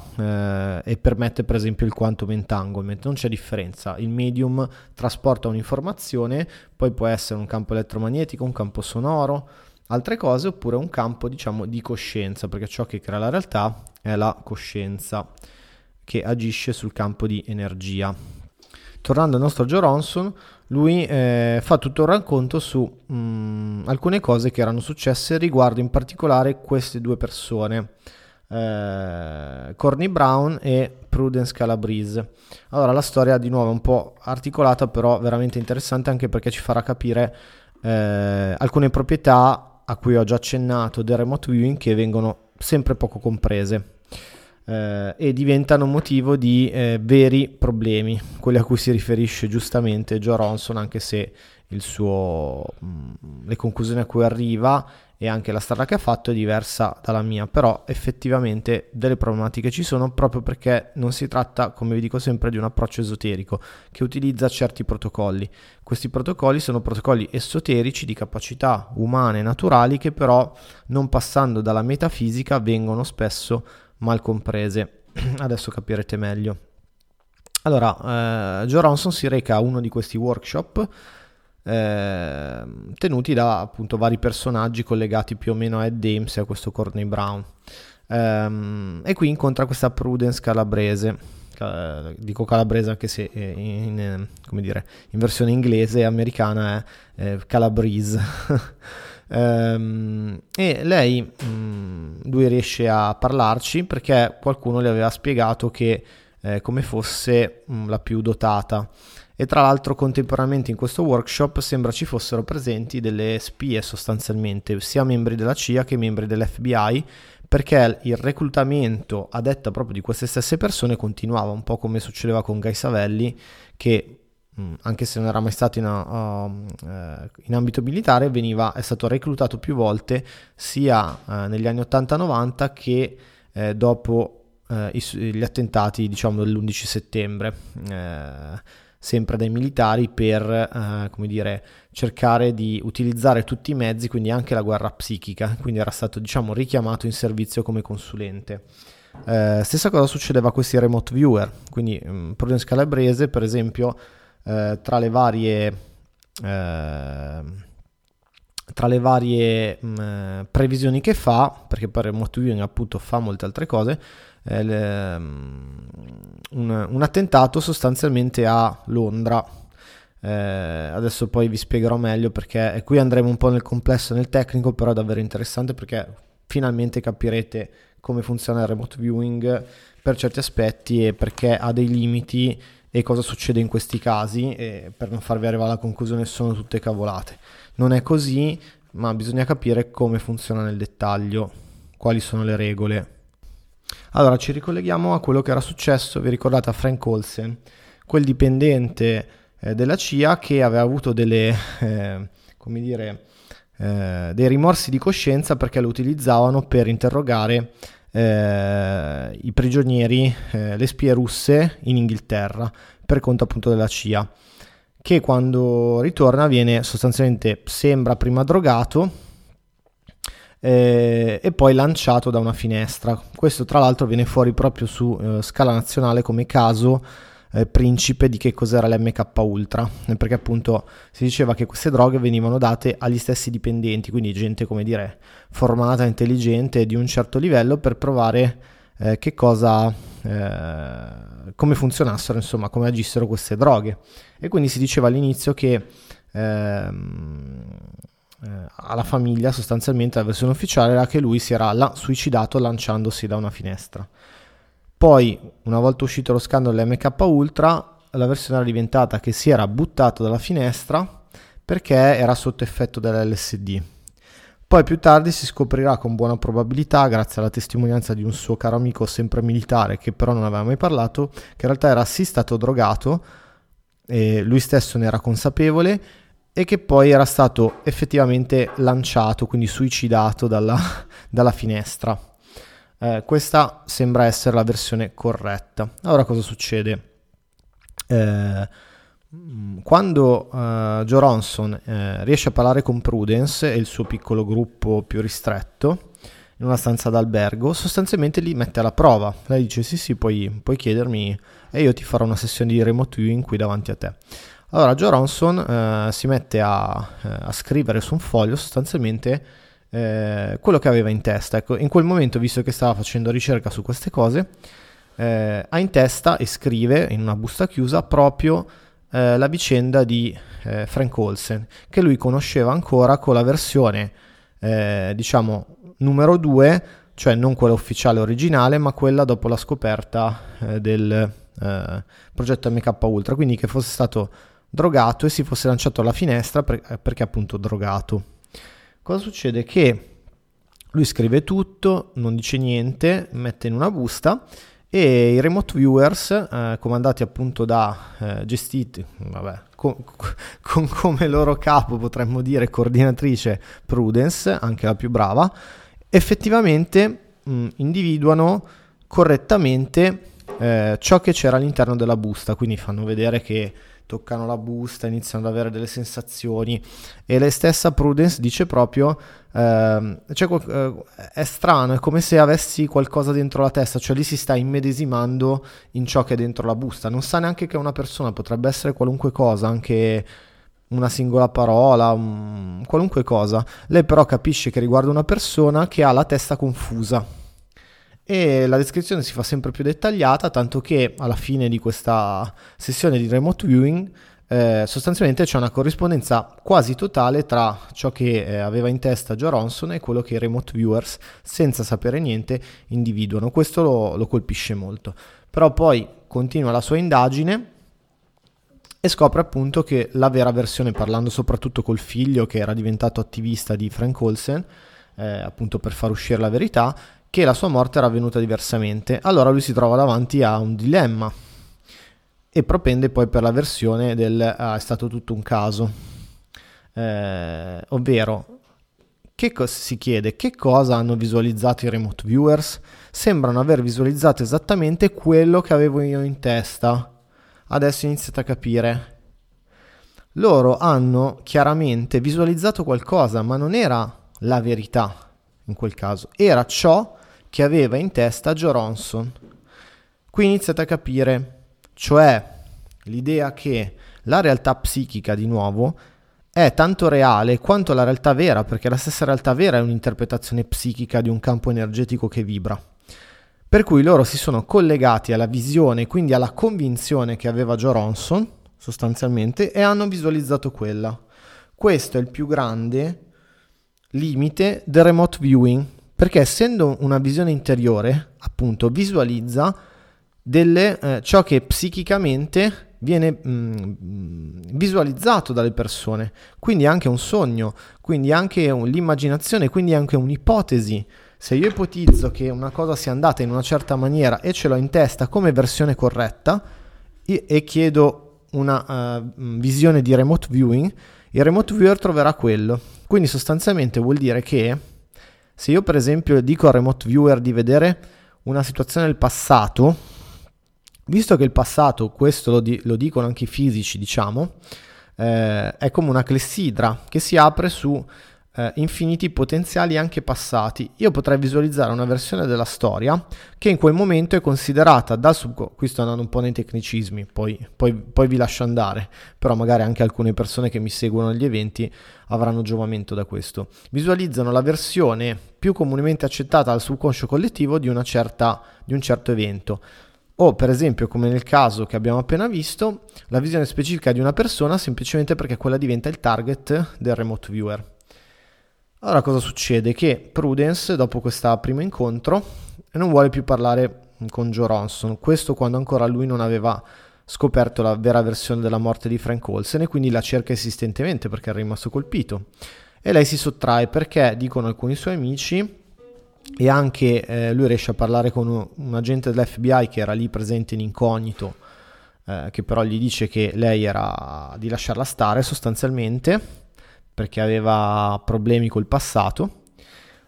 e permette per esempio il quantum entanglement. Non c'è differenza, il medium trasporta un'informazione, poi può essere un campo elettromagnetico, un campo sonoro, altre cose, oppure un campo, diciamo, di coscienza, perché ciò che crea la realtà è la coscienza che agisce sul campo di energia. Tornando al nostro Jon Ronson, lui fa tutto un racconto su alcune cose che erano successe riguardo in particolare queste due persone, Courtney Brown e Prudence Calabrese. Allora, la storia di nuovo è un po' articolata, però veramente interessante, anche perché ci farà capire alcune proprietà a cui ho già accennato del remote viewing, che vengono sempre poco comprese e diventano motivo di veri problemi, quelli a cui si riferisce giustamente Jon Ronson, anche se il suo, le conclusioni a cui arriva e anche la strada che ha fatto è diversa dalla mia, però effettivamente delle problematiche ci sono, proprio perché non si tratta, come vi dico sempre, di un approccio esoterico che utilizza certi protocolli. Questi protocolli sono protocolli esoterici di capacità umane naturali, che però, non passando dalla metafisica, vengono spesso mal comprese. Adesso capirete meglio. Allora, Jon Ronson si reca a uno di questi workshop tenuti da appunto vari personaggi collegati più o meno a Ed Dames e a questo Courtney Brown, e qui incontra questa Prudence Calabrese, dico Calabrese anche se in versione inglese e americana è Calabrese. E lei, lui riesce a parlarci perché qualcuno le aveva spiegato che come fosse la più dotata, e tra l'altro contemporaneamente in questo workshop sembra ci fossero presenti delle spie, sostanzialmente sia membri della CIA che membri dell'FBI, perché il reclutamento, a detta proprio di queste stesse persone, continuava un po' come succedeva con Guy Savelli, che anche se non era mai stato in ambito militare, è stato reclutato più volte, sia negli anni 80-90 che dopo gli attentati, diciamo, dell'11 settembre, sempre dai militari, per cercare di utilizzare tutti i mezzi, quindi anche la guerra psichica. Quindi era stato, diciamo, richiamato in servizio come consulente. Stessa cosa succedeva a questi remote viewer, quindi Prudence Calabrese, per esempio, tra le varie previsioni che fa, perché per remote viewing appunto fa molte altre cose, un attentato sostanzialmente a Londra. Adesso poi vi spiegherò meglio, perché qui andremo un po' nel complesso, nel tecnico, però è davvero interessante, perché finalmente capirete come funziona il remote viewing per certi aspetti e perché ha dei limiti e cosa succede in questi casi, e per non farvi arrivare alla conclusione sono tutte cavolate. Non è così, ma bisogna capire come funziona nel dettaglio, quali sono le regole. Allora, ci ricolleghiamo a quello che era successo, vi ricordate, a Frank Olsen, quel dipendente della CIA che aveva avuto dei rimorsi di coscienza perché lo utilizzavano per interrogare i prigionieri, le spie russe in Inghilterra, per conto appunto della CIA, che quando ritorna viene sostanzialmente, sembra prima drogato e poi lanciato da una finestra. Questo tra l'altro viene fuori proprio su scala nazionale come caso principe di che cos'era l'MK Ultra, perché appunto si diceva che queste droghe venivano date agli stessi dipendenti, quindi gente, come dire, formata, intelligente, di un certo livello, per provare come funzionassero, insomma, come agissero queste droghe. E quindi si diceva all'inizio che alla famiglia, sostanzialmente la versione ufficiale era che lui si era suicidato lanciandosi da una finestra. Poi, una volta uscito lo scandalo dell'MK Ultra, la versione era diventata che si era buttato dalla finestra perché era sotto effetto dell'LSD. Poi più tardi si scoprirà con buona probabilità, grazie alla testimonianza di un suo caro amico sempre militare che però non aveva mai parlato, che in realtà era sì stato drogato, e lui stesso ne era consapevole, e che poi era stato effettivamente lanciato, quindi suicidato dalla finestra. Questa sembra essere la versione corretta. Allora, cosa succede? Quando Jon Ronson riesce a parlare con Prudence e il suo piccolo gruppo più ristretto in una stanza d'albergo, sostanzialmente li mette alla prova. Lei dice sì, puoi chiedermi e io ti farò una sessione di remote viewing qui davanti a te. Allora Jon Ronson si mette a scrivere su un foglio sostanzialmente quello che aveva in testa. Ecco, in quel momento, visto che stava facendo ricerca su queste cose, ha in testa e scrive in una busta chiusa proprio la vicenda di Frank Olsen, che lui conosceva ancora con la versione diciamo numero 2, cioè non quella ufficiale originale, ma quella dopo la scoperta del progetto MK Ultra, quindi che fosse stato drogato e si fosse lanciato alla finestra perché appunto drogato. Cosa succede? Che lui scrive tutto, non dice niente, mette in una busta e i remote viewers comandati appunto da gestiti, vabbè, con come loro capo potremmo dire coordinatrice Prudence, anche la più brava, effettivamente individuano correttamente ciò che c'era all'interno della busta, quindi fanno vedere che toccano la busta, iniziano ad avere delle sensazioni, e la stessa Prudence dice proprio è strano, è come se avessi qualcosa dentro la testa, cioè lì si sta immedesimando in ciò che è dentro la busta, non sa neanche che è una persona, potrebbe essere qualunque cosa, anche una singola parola, qualunque cosa. Lei però capisce che riguarda una persona che ha la testa confusa, e la descrizione si fa sempre più dettagliata, tanto che alla fine di questa sessione di remote viewing sostanzialmente c'è una corrispondenza quasi totale tra ciò che aveva in testa Jon Ronson e quello che i remote viewers, senza sapere niente, individuano. Questo lo colpisce molto, però poi continua la sua indagine e scopre appunto che la vera versione, parlando soprattutto col figlio che era diventato attivista di Frank Olsen, appunto per far uscire la verità, che la sua morte era avvenuta diversamente. Allora lui si trova davanti a un dilemma e propende poi per la versione del è stato tutto un caso, ovvero si chiede che cosa hanno visualizzato i remote viewers. Sembrano aver visualizzato esattamente quello che avevo io in testa. Adesso iniziate a capire, loro hanno chiaramente visualizzato qualcosa, ma non era la verità in quel caso, era ciò che aveva in testa Jon Ronson. Qui iniziate a capire, cioè l'idea che la realtà psichica di nuovo è tanto reale quanto la realtà vera, perché la stessa realtà vera è un'interpretazione psichica di un campo energetico che vibra, per cui loro si sono collegati alla visione, quindi alla convinzione che aveva Jon Ronson sostanzialmente, e hanno visualizzato quella. Questo è il più grande limite del remote viewing, perché essendo una visione interiore, appunto, visualizza ciò che psichicamente viene visualizzato dalle persone, quindi anche un sogno, quindi anche l'immaginazione, quindi anche un'ipotesi. Se io ipotizzo che una cosa sia andata in una certa maniera e ce l'ho in testa come versione corretta e chiedo una visione di remote viewing, il remote viewer troverà quello. Quindi sostanzialmente vuol dire che se io per esempio dico al remote viewer di vedere una situazione del passato, visto che il passato, questo lo dicono anche i fisici, diciamo, è come una clessidra che si apre su infiniti potenziali anche passati. Io potrei visualizzare una versione della storia che in quel momento è considerata dal subconscio, qui sto andando un po' nei tecnicismi, poi vi lascio andare, però magari anche alcune persone che mi seguono agli eventi avranno giovamento da questo. Visualizzano la versione più comunemente accettata dal subconscio collettivo di un certo evento, o per esempio, come nel caso che abbiamo appena visto, la visione specifica di una persona, semplicemente perché quella diventa il target del remote viewer. Allora cosa succede? Che Prudence, dopo questo primo incontro, non vuole più parlare con Jon Ronson, questo quando ancora lui non aveva scoperto la vera versione della morte di Frank Olsen, e quindi la cerca insistentemente perché è rimasto colpito, e lei si sottrae perché, dicono alcuni suoi amici, e anche lui riesce a parlare con un agente dell'FBI che era lì presente in incognito, che però gli dice che lei era di lasciarla stare sostanzialmente, perché aveva problemi col passato.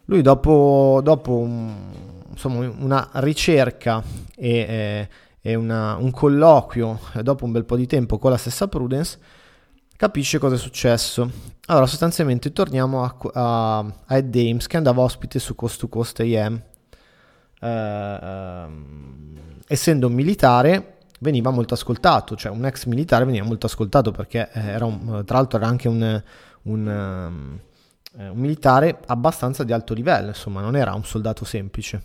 Lui dopo una ricerca e un colloquio, dopo un bel po' di tempo con la stessa Prudence, capisce cosa è successo. Allora sostanzialmente torniamo a Ed Dames, che andava ospite su Coast to Coast AM. Essendo un militare, veniva molto ascoltato, cioè un ex militare veniva molto ascoltato, perché era tra l'altro era anche un un militare abbastanza di alto livello, insomma non era un soldato semplice.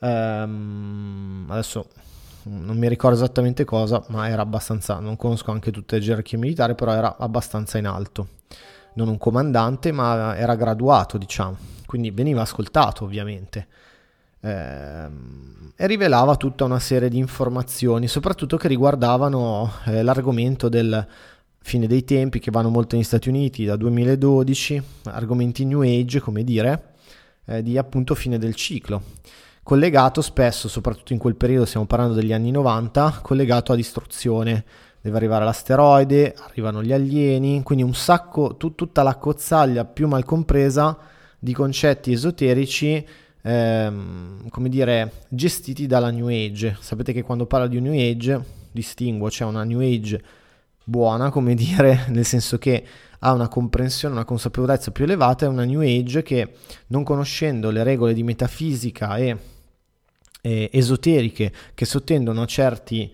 Adesso non mi ricordo esattamente cosa, ma era abbastanza, non conosco anche tutte le gerarchie militari, però era abbastanza in alto, non un comandante ma era graduato, diciamo, quindi veniva ascoltato ovviamente, e rivelava tutta una serie di informazioni, soprattutto che riguardavano l'argomento del fine dei tempi, che vanno molto negli Stati Uniti da 2012, argomenti new age, come dire, di appunto fine del ciclo, collegato spesso, soprattutto in quel periodo, stiamo parlando degli anni 90, collegato a distruzione, deve arrivare l'asteroide, arrivano gli alieni, quindi un sacco, tutta la cozzaglia più mal compresa di concetti esoterici, come dire, gestiti dalla New Age. Sapete che quando parlo di New Age distingo, c'è una New Age buona, come dire, nel senso che ha una comprensione, una consapevolezza più elevata, e una New Age che, non conoscendo le regole di metafisica e esoteriche che sottendono a certi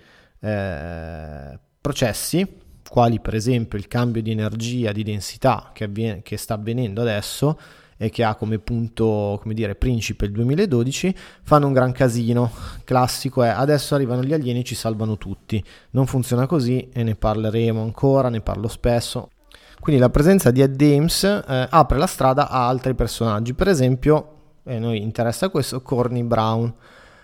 processi, quali per esempio il cambio di energia, di densità che sta avvenendo adesso e che ha come punto, come dire, principe il 2012, fanno un gran casino. Classico è: adesso arrivano gli alieni e ci salvano tutti. Non funziona così, e ne parleremo ancora, ne parlo spesso. Quindi la presenza di Ed Dames apre la strada a altri personaggi, per esempio, e noi interessa questo, Courtney Brown.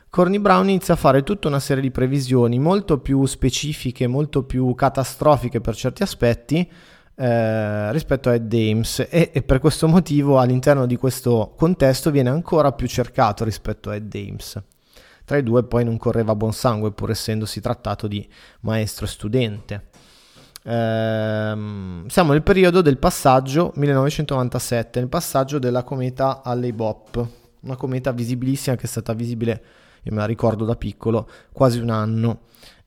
Courtney Brown inizia a fare tutta una serie di previsioni molto più specifiche, molto più catastrofiche per certi aspetti, rispetto a Ed Dames, e per questo motivo all'interno di questo contesto viene ancora più cercato rispetto a Ed Dames. Tra i due poi non correva buon sangue, pur essendosi trattato di maestro e studente. Siamo nel periodo del passaggio 1997, nel passaggio della cometa Hale-Bopp, una cometa visibilissima che è stata visibile, io me la ricordo da piccolo, quasi un anno,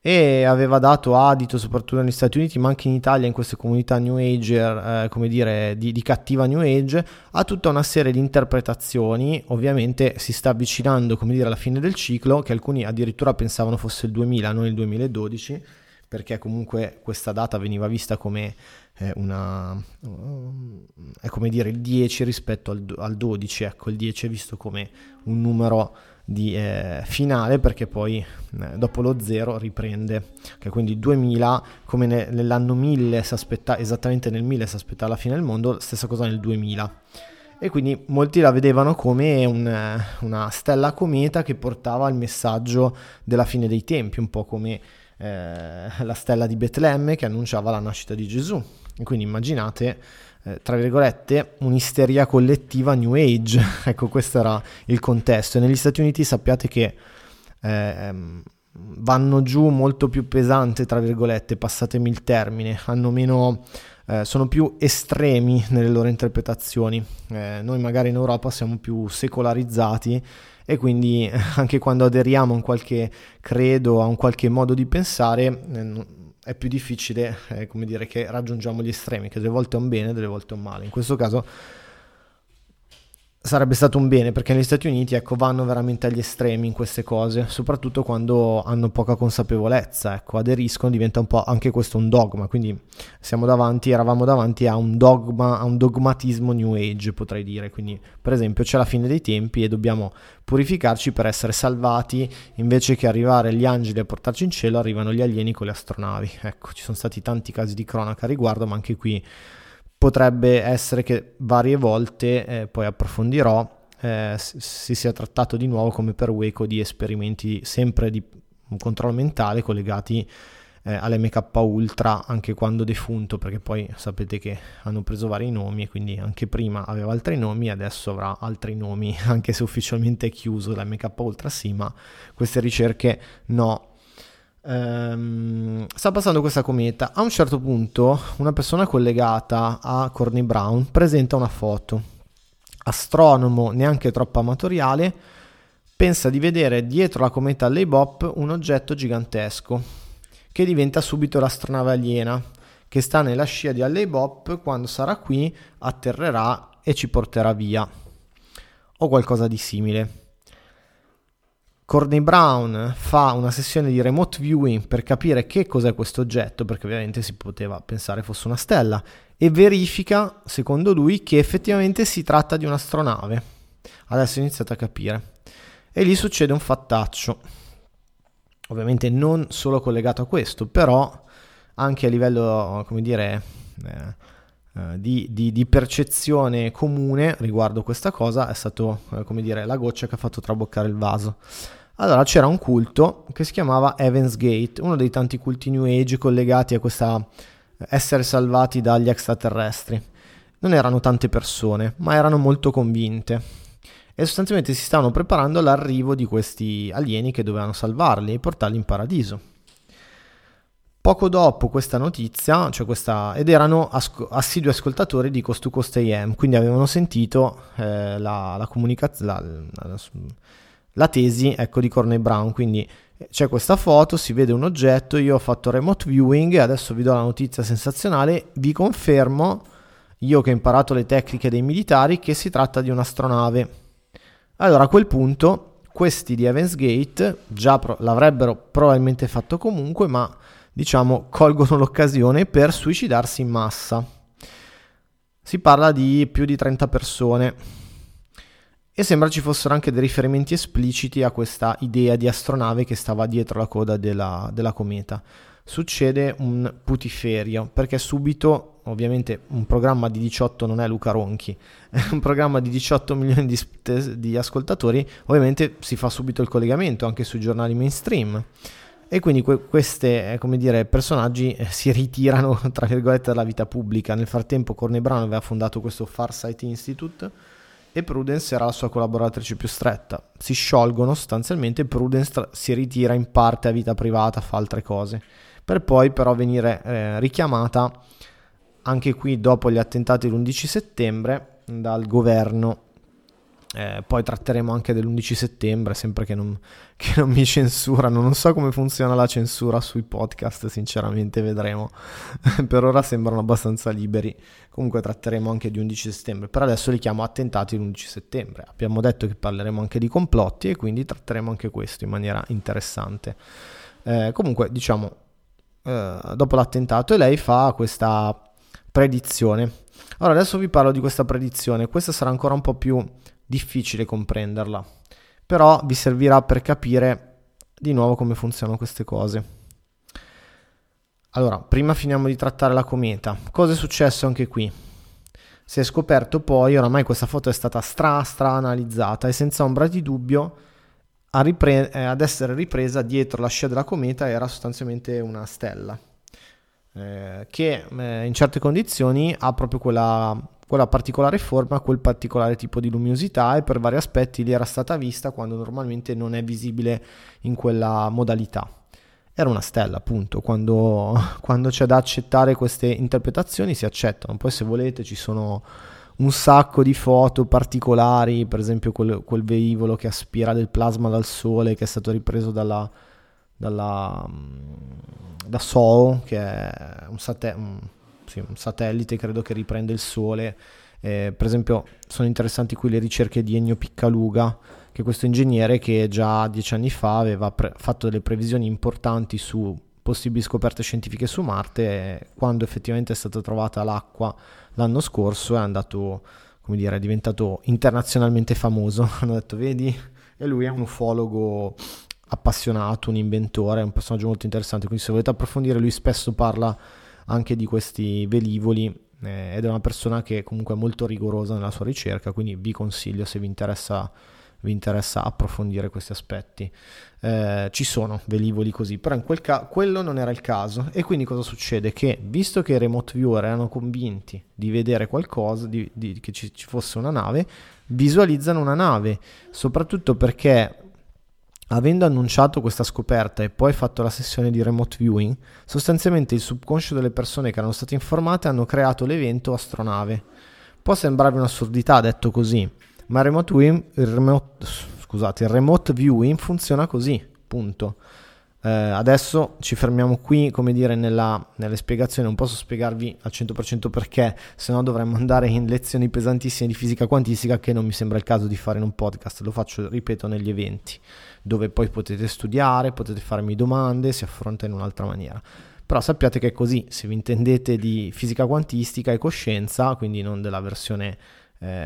e aveva dato adito soprattutto negli Stati Uniti, ma anche in Italia, in queste comunità New Ager, come dire, di cattiva New Age, a tutta una serie di interpretazioni. Ovviamente si sta avvicinando, come dire, alla fine del ciclo, che alcuni addirittura pensavano fosse il 2000, non il 2012, perché comunque questa data veniva vista come è come dire il 10 rispetto al 12, ecco, il 10 è visto come un numero di finale, perché poi dopo lo 0 riprende, okay, quindi 2000, come nell'anno 1000 esattamente nel 1000 si aspettava la fine del mondo, stessa cosa nel 2000, e quindi molti la vedevano come una stella cometa che portava il messaggio della fine dei tempi, un po' come la stella di Betlemme che annunciava la nascita di Gesù. E quindi immaginate, tra virgolette, un'isteria collettiva New Age. Ecco, questo era il contesto. E negli Stati Uniti sappiate che vanno giù molto più pesante, tra virgolette, passatemi il termine, hanno meno, sono più estremi nelle loro interpretazioni. Noi magari in Europa siamo più secolarizzati, e quindi anche quando aderiamo a un qualche credo, a un qualche modo di pensare, è più difficile, come dire, che raggiungiamo gli estremi, che delle volte è un bene, delle volte è un male. In questo caso sarebbe stato un bene, perché negli Stati Uniti, ecco, vanno veramente agli estremi in queste cose, soprattutto quando hanno poca consapevolezza, ecco, aderiscono, diventa un po' anche questo un dogma. Quindi eravamo davanti a un dogma, a un dogmatismo New Age, potrei dire. Quindi per esempio c'è la fine dei tempi e dobbiamo purificarci per essere salvati, invece che arrivare gli angeli a portarci in cielo arrivano gli alieni con le astronavi. Ecco, ci sono stati tanti casi di cronaca a riguardo, ma anche qui potrebbe essere che varie volte, poi approfondirò, si sia trattato di nuovo, come per Weco, di esperimenti sempre di un controllo mentale collegati all'MK Ultra, anche quando defunto, perché poi sapete che hanno preso vari nomi, e quindi anche prima aveva altri nomi e adesso avrà altri nomi, anche se ufficialmente è chiuso l'MK Ultra, sì, ma queste ricerche no. Sta passando questa cometa. A un certo punto una persona collegata a Courtney Brown presenta una foto. Astronomo neanche troppo amatoriale pensa di vedere dietro la cometa Hale-Bopp un oggetto gigantesco che diventa subito l'astronave aliena che sta nella scia di Hale-Bopp. Quando sarà qui atterrerà e ci porterà via, o qualcosa di simile. Courtney Brown fa una sessione di remote viewing per capire che cos'è questo oggetto, perché ovviamente si poteva pensare fosse una stella, e verifica, secondo lui, che effettivamente si tratta di un'astronave. Adesso ho iniziato a capire. E lì succede un fattaccio. Ovviamente non solo collegato a questo, però anche a livello, come dire, di percezione comune riguardo questa cosa è stato, come dire, la goccia che ha fatto traboccare il vaso. Allora, c'era un culto che si chiamava Heaven's Gate, uno dei tanti culti New Age collegati a questa essere salvati dagli extraterrestri. Non erano tante persone, ma erano molto convinte, e sostanzialmente si stavano preparando all'arrivo di questi alieni che dovevano salvarli e portarli in paradiso. Poco dopo questa notizia, cioè questa, ed erano assidui ascoltatori di Coast to Coast AM, quindi avevano sentito la tesi, ecco, di Courtney Brown. Quindi c'è questa foto, si vede un oggetto, io ho fatto remote viewing, adesso vi do la notizia sensazionale, vi confermo, io che ho imparato le tecniche dei militari, che si tratta di un'astronave. Allora, a quel punto questi di Heaven's Gate già l'avrebbero probabilmente fatto comunque, ma diciamo colgono l'occasione per suicidarsi in massa. Si parla di più di 30 persone e sembra ci fossero anche dei riferimenti espliciti a questa idea di astronave che stava dietro la coda della cometa. Succede un putiferio, perché subito, ovviamente, un programma di 18, non è Luca Ronchi, è un programma di 18 milioni di ascoltatori, ovviamente si fa subito il collegamento anche sui giornali mainstream. E quindi queste, come dire, personaggi si ritirano, tra virgolette, dalla vita pubblica. Nel frattempo Courtney Brown aveva fondato questo Farsight Institute e Prudence era la sua collaboratrice più stretta. Si sciolgono sostanzialmente, Prudence si ritira in parte a vita privata, fa altre cose, per poi però venire richiamata, anche qui dopo gli attentati dell'11 settembre, dal governo. Poi tratteremo anche dell'11 settembre, sempre che non mi censurano. Non so come funziona la censura sui podcast, sinceramente, vedremo. Per ora sembrano abbastanza liberi. Comunque tratteremo anche di 11 settembre. Per adesso li chiamo attentati dell'11 settembre. Abbiamo detto che parleremo anche di complotti e quindi tratteremo anche questo in maniera interessante. Comunque, diciamo, dopo l'attentato, e lei fa questa predizione. Allora, adesso vi parlo di questa predizione. Questa sarà ancora un po' più difficile comprenderla, però vi servirà per capire di nuovo come funzionano queste cose. Allora, prima finiamo di trattare la cometa. Cosa è successo anche qui? Si è scoperto poi, oramai questa foto è stata analizzata e senza ombra di dubbio ad essere ripresa dietro la scia della cometa era sostanzialmente una stella che in certe condizioni ha proprio quella particolare forma, quel particolare tipo di luminosità, e per vari aspetti lì era stata vista quando normalmente non è visibile in quella modalità. Era una stella, appunto. Quando c'è da accettare queste interpretazioni, si accettano. Poi, se volete, ci sono un sacco di foto particolari, per esempio quel velivolo che aspira del plasma dal sole, che è stato ripreso da SOO, che è un satellite, credo, che riprende il sole. Per esempio sono interessanti qui le ricerche di Ennio Piccaluga, che è questo ingegnere che già 10 anni fa aveva fatto delle previsioni importanti su possibili scoperte scientifiche su Marte, e quando effettivamente è stata trovata l'acqua l'anno scorso è andato, come dire, è diventato internazionalmente famoso. Hanno detto, vedi? E lui è un ufologo appassionato, un inventore, è un personaggio molto interessante, quindi se volete approfondire, lui spesso parla anche di questi velivoli ed è una persona che comunque è molto rigorosa nella sua ricerca, quindi vi consiglio, se vi interessa approfondire questi aspetti. Ci sono velivoli così, però in quel caso quello non era il caso. E quindi cosa succede? Che visto che i remote viewer erano convinti di vedere qualcosa, che ci fosse una nave, visualizzano una nave, soprattutto perché, avendo annunciato questa scoperta e poi fatto la sessione di remote viewing, sostanzialmente il subconscio delle persone che erano state informate hanno creato l'evento astronave. Può sembrarvi un'assurdità detto così, ma il remote viewing funziona così, punto. Adesso ci fermiamo qui, come dire, nelle spiegazioni. Non posso spiegarvi al 100% perché, se no dovremmo andare in lezioni pesantissime di fisica quantistica, che non mi sembra il caso di fare in un podcast. Lo faccio, ripeto, negli eventi, dove poi potete studiare, potete farmi domande, si affronta in un'altra maniera. Però sappiate che è così, se vi intendete di fisica quantistica e coscienza, quindi non della versione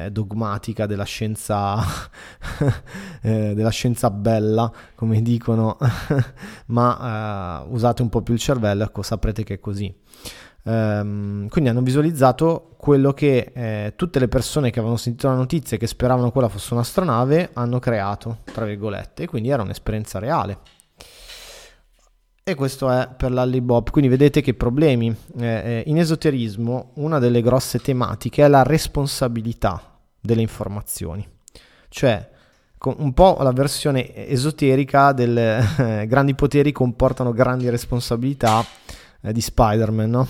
dogmatica della scienza della scienza bella, come dicono, ma usate un po' più il cervello, ecco, saprete che è così. Quindi hanno visualizzato quello che tutte le persone che avevano sentito la notizia e che speravano quella fosse un'astronave hanno creato, tra virgolette, e quindi era un'esperienza reale. E questo è per l'Hale-Bopp. Quindi vedete che problemi. In esoterismo una delle grosse tematiche è la responsabilità delle informazioni. Cioè, un po' la versione esoterica del grandi poteri comportano grandi responsabilità di Spider-Man, no?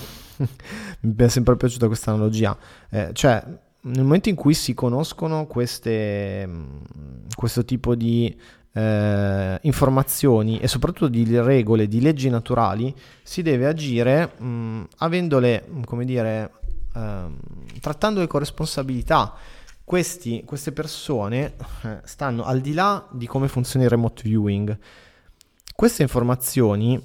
Mi è sempre piaciuta questa analogia. Cioè, nel momento in cui si conoscono questo tipo di informazioni e soprattutto di regole, di leggi naturali, si deve agire avendole, come dire, trattandole con responsabilità. Queste persone stanno al di là di come funziona il remote viewing. Queste informazioni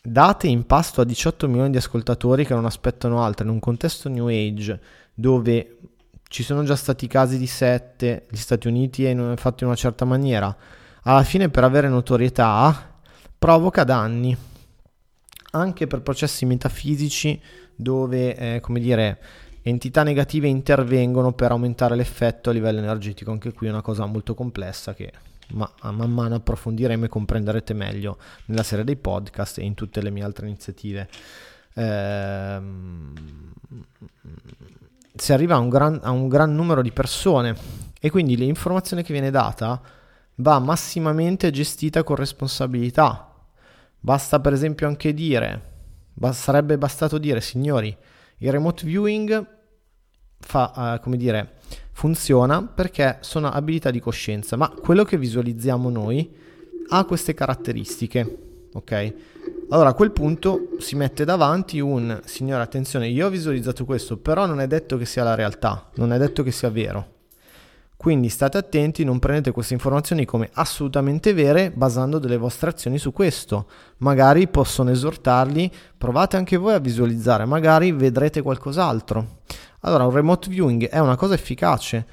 date in pasto a 18 milioni di ascoltatori che non aspettano altro, in un contesto new age dove ci sono già stati casi di sette, gli Stati Uniti è fatto in una certa maniera, alla fine per avere notorietà provoca danni anche per processi metafisici dove come dire, entità negative intervengono per aumentare l'effetto a livello energetico. Anche qui è una cosa molto complessa che man mano approfondiremo e comprenderete meglio nella serie dei podcast e in tutte le mie altre iniziative. Si arriva a un gran numero di persone e quindi l'informazione che viene data va massimamente gestita con responsabilità. Basta per esempio anche dire, sarebbe bastato dire: signori, il remote viewing fa, come dire, funziona perché sono abilità di coscienza, ma quello che visualizziamo noi ha queste caratteristiche, ok? Allora a quel punto si mette davanti un signore, attenzione, io ho visualizzato questo, però non è detto che sia la realtà, non è detto che sia vero. Quindi state attenti, non prendete queste informazioni come assolutamente vere basando delle vostre azioni su questo. Magari possono esortarli, provate anche voi a visualizzare, magari vedrete qualcos'altro. Allora un remote viewing è una cosa efficace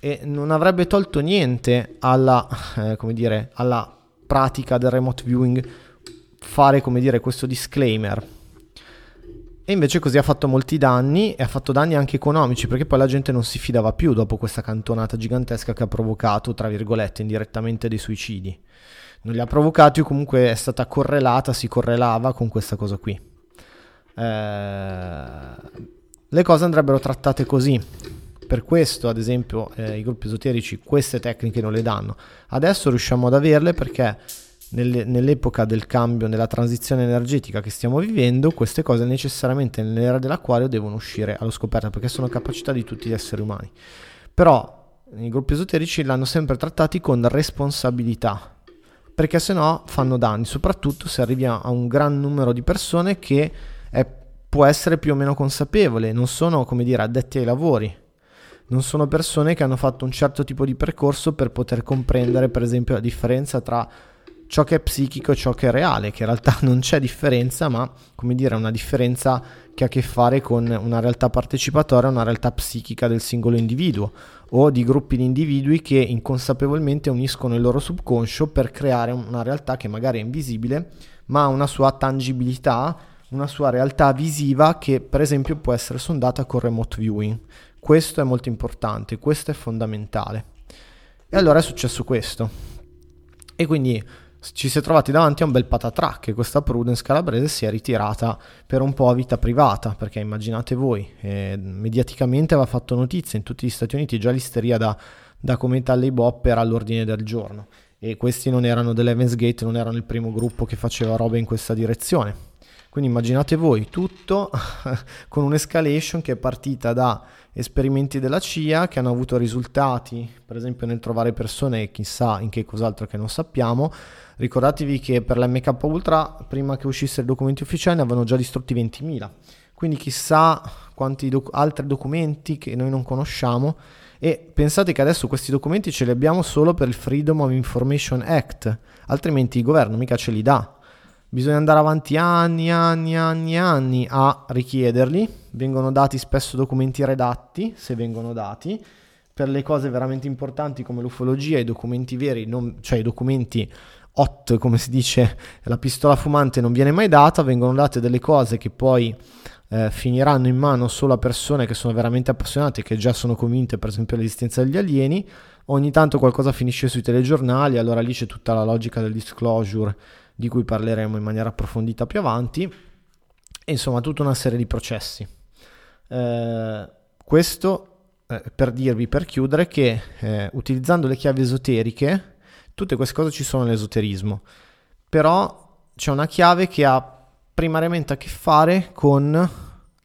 e non avrebbe tolto niente alla, come dire, alla pratica del remote viewing fare, come dire, questo disclaimer. E invece così ha fatto molti danni e ha fatto danni anche economici, perché poi la gente non si fidava più dopo questa cantonata gigantesca che ha provocato, tra virgolette, indirettamente dei suicidi. Non li ha provocati o comunque è stata correlata, si correlava con questa cosa qui. Le cose andrebbero trattate così. Per questo, ad esempio, i gruppi esoterici queste tecniche non le danno. Adesso riusciamo ad averle perché nell'epoca del cambio, nella transizione energetica che stiamo vivendo, queste cose necessariamente nell'era dell'acquario devono uscire allo scoperto perché sono capacità di tutti gli esseri umani. Però i gruppi esoterici l'hanno sempre trattati con responsabilità, perché sennò fanno danni, soprattutto se arrivi a un gran numero di persone che può essere più o meno consapevole, non sono, come dire, addetti ai lavori. Non sono persone che hanno fatto un certo tipo di percorso per poter comprendere, per esempio, la differenza tra ciò che è psichico e ciò che è reale, che in realtà non c'è differenza, ma, come dire, una differenza che ha a che fare con una realtà partecipatoria, una realtà psichica del singolo individuo o di gruppi di individui che inconsapevolmente uniscono il loro subconscio per creare una realtà che magari è invisibile, ma ha una sua tangibilità, una sua realtà visiva che, per esempio, può essere sondata con remote viewing. Questo è molto importante, questo è fondamentale. E allora è successo questo. E quindi ci si è trovati davanti a un bel patatrac, che questa Prudence Calabrese si è ritirata per un po' a vita privata, perché immaginate voi, mediaticamente aveva fatto notizia in tutti gli Stati Uniti, già l'isteria da cometa Hale-Bopp era all'ordine del giorno e questi non erano dell'Heaven's Gate, non erano il primo gruppo che faceva robe in questa direzione. Quindi immaginate voi tutto con un'escalation che è partita da esperimenti della CIA che hanno avuto risultati, per esempio nel trovare persone chissà in che cos'altro che non sappiamo. Ricordatevi che per la MK Ultra, prima che uscissero i documenti ufficiali, ne avevano già distrutti 20.000. Quindi chissà quanti altri documenti che noi non conosciamo. E pensate che adesso questi documenti ce li abbiamo solo per il Freedom of Information Act, altrimenti il governo mica ce li dà. Bisogna andare avanti anni a richiederli. Vengono dati spesso documenti redatti, se vengono dati. Per le cose veramente importanti come l'ufologia, i documenti veri, cioè i documenti hot, come si dice, la pistola fumante non viene mai data, vengono date delle cose che poi finiranno in mano solo a persone che sono veramente appassionate, che già sono convinte, per esempio, dell'esistenza degli alieni. Ogni tanto qualcosa finisce sui telegiornali, allora lì c'è tutta la logica del disclosure, di cui parleremo in maniera approfondita più avanti, e insomma tutta una serie di processi. Questo per dirvi, per chiudere, che utilizzando le chiavi esoteriche, tutte queste cose ci sono nell'esoterismo, però c'è una chiave che ha primariamente a che fare con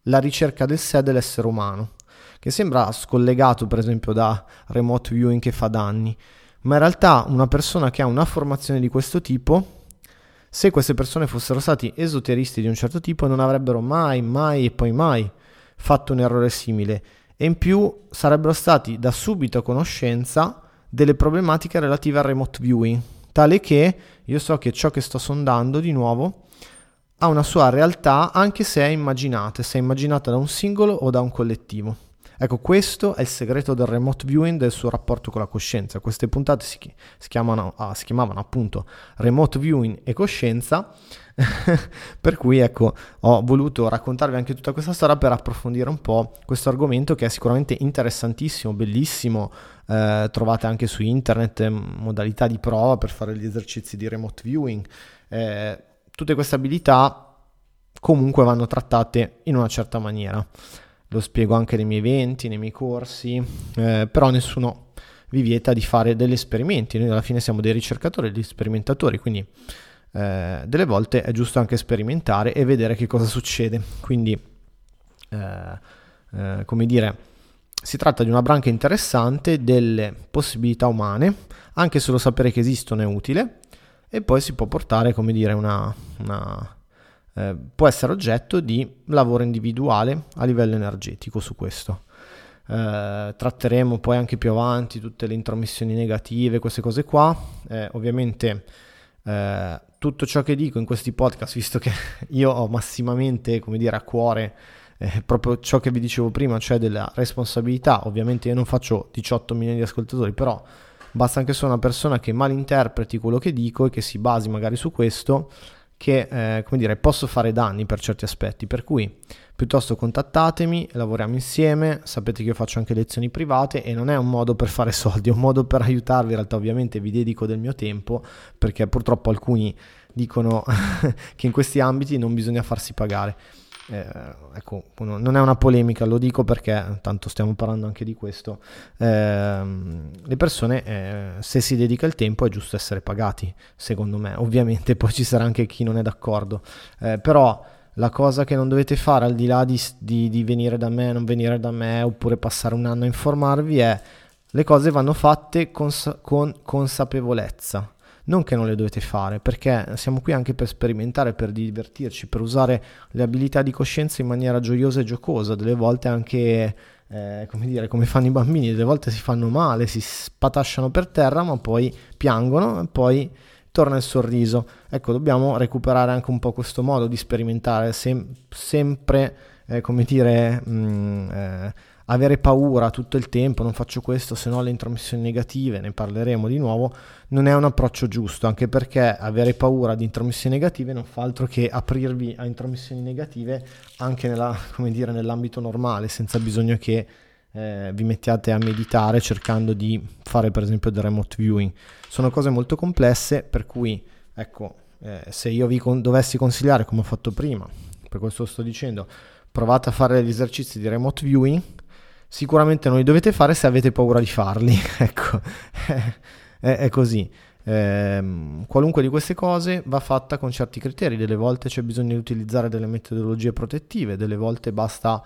la ricerca del sé dell'essere umano, che sembra scollegato per esempio da remote viewing che fa danni, ma in realtà una persona che ha una formazione di questo tipo, se queste persone fossero stati esoteristi di un certo tipo, non avrebbero mai e poi mai fatto un errore simile, e in più sarebbero stati da subito a conoscenza delle problematiche relative al remote viewing, tale che io so che ciò che sto sondando di nuovo ha una sua realtà, anche se è immaginata, se è immaginata da un singolo o da un collettivo. Ecco, questo è il segreto del remote viewing, del suo rapporto con la coscienza. Queste puntate si chiamavano appunto remote viewing e coscienza, per cui ecco, ho voluto raccontarvi anche tutta questa storia per approfondire un po' questo argomento, che è sicuramente interessantissimo, bellissimo. Trovate anche su internet modalità di prova per fare gli esercizi di remote viewing. Tutte queste abilità comunque vanno trattate in una certa maniera. Lo spiego anche nei miei eventi, nei miei corsi, però nessuno vi vieta di fare degli esperimenti. Noi alla fine siamo dei ricercatori, degli sperimentatori, quindi delle volte è giusto anche sperimentare e vedere che cosa succede. Quindi, come dire, si tratta di una branca interessante delle possibilità umane, anche solo sapere che esistono è utile, e poi si può portare, come dire, una può essere oggetto di lavoro individuale a livello energetico su questo. Tratteremo poi anche più avanti tutte le intromissioni negative, queste cose qua. Ovviamente tutto ciò che dico in questi podcast, visto che io ho massimamente, come dire, a cuore proprio ciò che vi dicevo prima, cioè della responsabilità. Ovviamente io non faccio 18 milioni di ascoltatori, però basta anche solo una persona che malinterpreti quello che dico e che si basi magari su questo, che come dire, posso fare danni per certi aspetti, per cui piuttosto contattatemi, lavoriamo insieme. Sapete che io faccio anche lezioni private e non è un modo per fare soldi, è un modo per aiutarvi. In realtà ovviamente vi dedico del mio tempo, perché purtroppo alcuni dicono che in questi ambiti non bisogna farsi pagare. Ecco, non è una polemica, lo dico perché tanto stiamo parlando anche di questo. Le persone, se si dedica il tempo, è giusto essere pagati, secondo me. Ovviamente poi ci sarà anche chi non è d'accordo, però la cosa che non dovete fare, al di là di venire da me, non venire da me, oppure passare un anno a informarvi, è: le cose vanno fatte con consapevolezza. Non che non le dovete fare, perché siamo qui anche per sperimentare, per divertirci, per usare le abilità di coscienza in maniera gioiosa e giocosa, delle volte anche, come dire, come fanno i bambini, delle volte si fanno male, si spatasciano per terra, ma poi piangono e poi torna il sorriso. Ecco, dobbiamo recuperare anche un po' questo modo di sperimentare, sempre, come dire, avere paura tutto il tempo, non faccio questo, se no le intromissioni negative, ne parleremo di nuovo, non è un approccio giusto, anche perché avere paura di intromissioni negative non fa altro che aprirvi a intromissioni negative anche come dire, nell'ambito normale, senza bisogno che vi mettiate a meditare cercando di fare per esempio del remote viewing. Sono cose molto complesse, per cui ecco, se io vi dovessi consigliare, come ho fatto prima, per questo lo sto dicendo, provate a fare gli esercizi di remote viewing. Sicuramente non li dovete fare se avete paura di farli, ecco, è così. Qualunque di queste cose va fatta con certi criteri. Delle volte c'è bisogno di utilizzare delle metodologie protettive, delle volte basta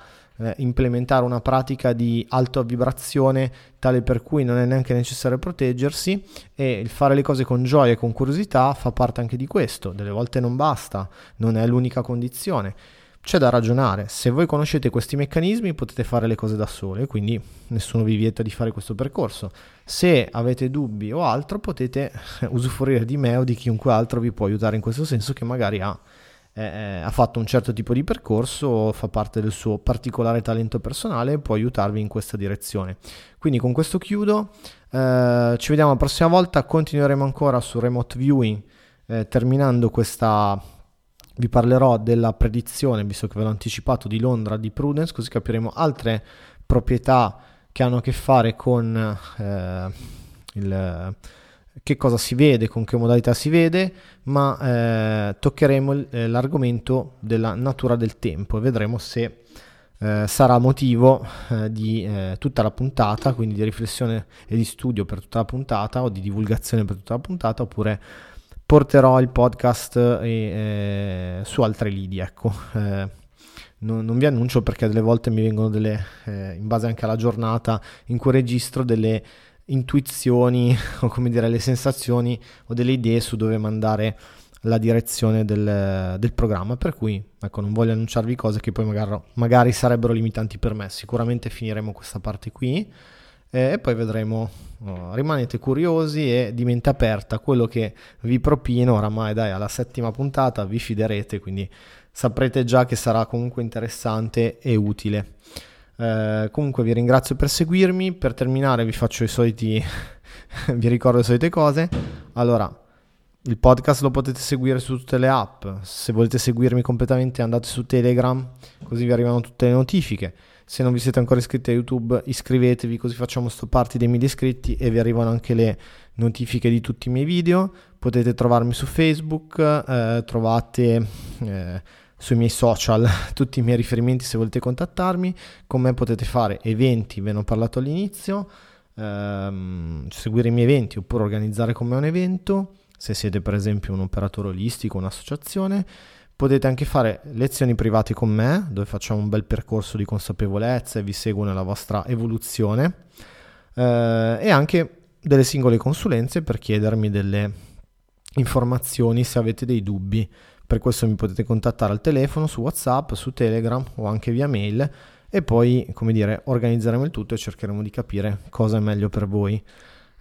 implementare una pratica di alta vibrazione tale per cui non è neanche necessario proteggersi, e il fare le cose con gioia e con curiosità fa parte anche di questo. Delle volte non basta, non è l'unica condizione. C'è da ragionare. Se voi conoscete questi meccanismi potete fare le cose da sole, quindi nessuno vi vieta di fare questo percorso. Se avete dubbi o altro potete usufruire di me o di chiunque altro vi può aiutare in questo senso, che magari ha fatto un certo tipo di percorso, fa parte del suo particolare talento personale e può aiutarvi in questa direzione. Quindi con questo chiudo, ci vediamo la prossima volta, continueremo ancora su remote viewing, terminando questa... Vi parlerò della predizione, visto che ve l'ho anticipato, di Londra di Prudence, così capiremo altre proprietà che hanno a che fare con che cosa si vede, con che modalità si vede, ma toccheremo l'argomento della natura del tempo e vedremo se sarà motivo di tutta la puntata, quindi di riflessione e di studio per tutta la puntata o di divulgazione per tutta la puntata, oppure porterò il podcast su altre linee, ecco. Non vi annuncio perché delle volte mi vengono delle, in base anche alla giornata in cui registro, delle intuizioni o come dire le sensazioni o delle idee su dove mandare la direzione del programma, per cui ecco, non voglio annunciarvi cose che poi magari sarebbero limitanti per me. Sicuramente finiremo questa parte qui e poi vedremo. Rimanete curiosi e di mente aperta, quello che vi propino oramai, dai, alla settima puntata vi fiderete, quindi saprete già che sarà comunque interessante e utile. Comunque vi ringrazio per seguirmi. Per terminare vi faccio i soliti vi ricordo le solite cose. Allora, il podcast lo potete seguire su tutte le app. Se volete seguirmi completamente andate su Telegram, così vi arrivano tutte le notifiche. Se non vi siete ancora iscritti a YouTube, iscrivetevi, così facciamo sto party dei 1000 iscritti e vi arrivano anche le notifiche di tutti i miei video. Potete trovarmi su Facebook, trovate sui miei social tutti i miei riferimenti se volete contattarmi. Con me potete fare eventi, ve ne ho parlato all'inizio, seguire i miei eventi oppure organizzare con me un evento, se siete per esempio un operatore olistico, un'associazione. Potete anche fare lezioni private con me, dove facciamo un bel percorso di consapevolezza e vi seguo nella vostra evoluzione, e anche delle singole consulenze per chiedermi delle informazioni se avete dei dubbi. Per questo mi potete contattare al telefono, su WhatsApp, su Telegram o anche via mail, e poi, come dire, organizzeremo il tutto e cercheremo di capire cosa è meglio per voi.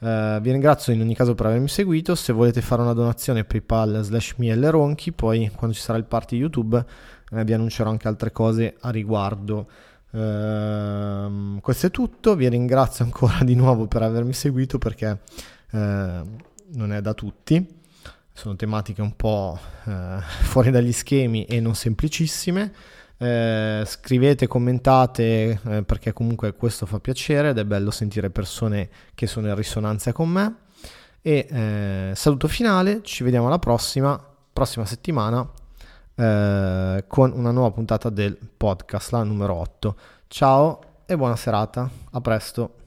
Vi ringrazio in ogni caso per avermi seguito. Se volete fare una donazione, paypal.me/leronchi. Poi quando ci sarà il party YouTube vi annuncerò anche altre cose a riguardo. Questo è tutto, vi ringrazio ancora di nuovo per avermi seguito, perché non è da tutti, sono tematiche un po' fuori dagli schemi e non semplicissime. Scrivete, commentate, perché comunque questo fa piacere ed è bello sentire persone che sono in risonanza con me. E saluto finale, ci vediamo alla prossima settimana con una nuova puntata del podcast, la numero 8. Ciao e buona serata, a presto.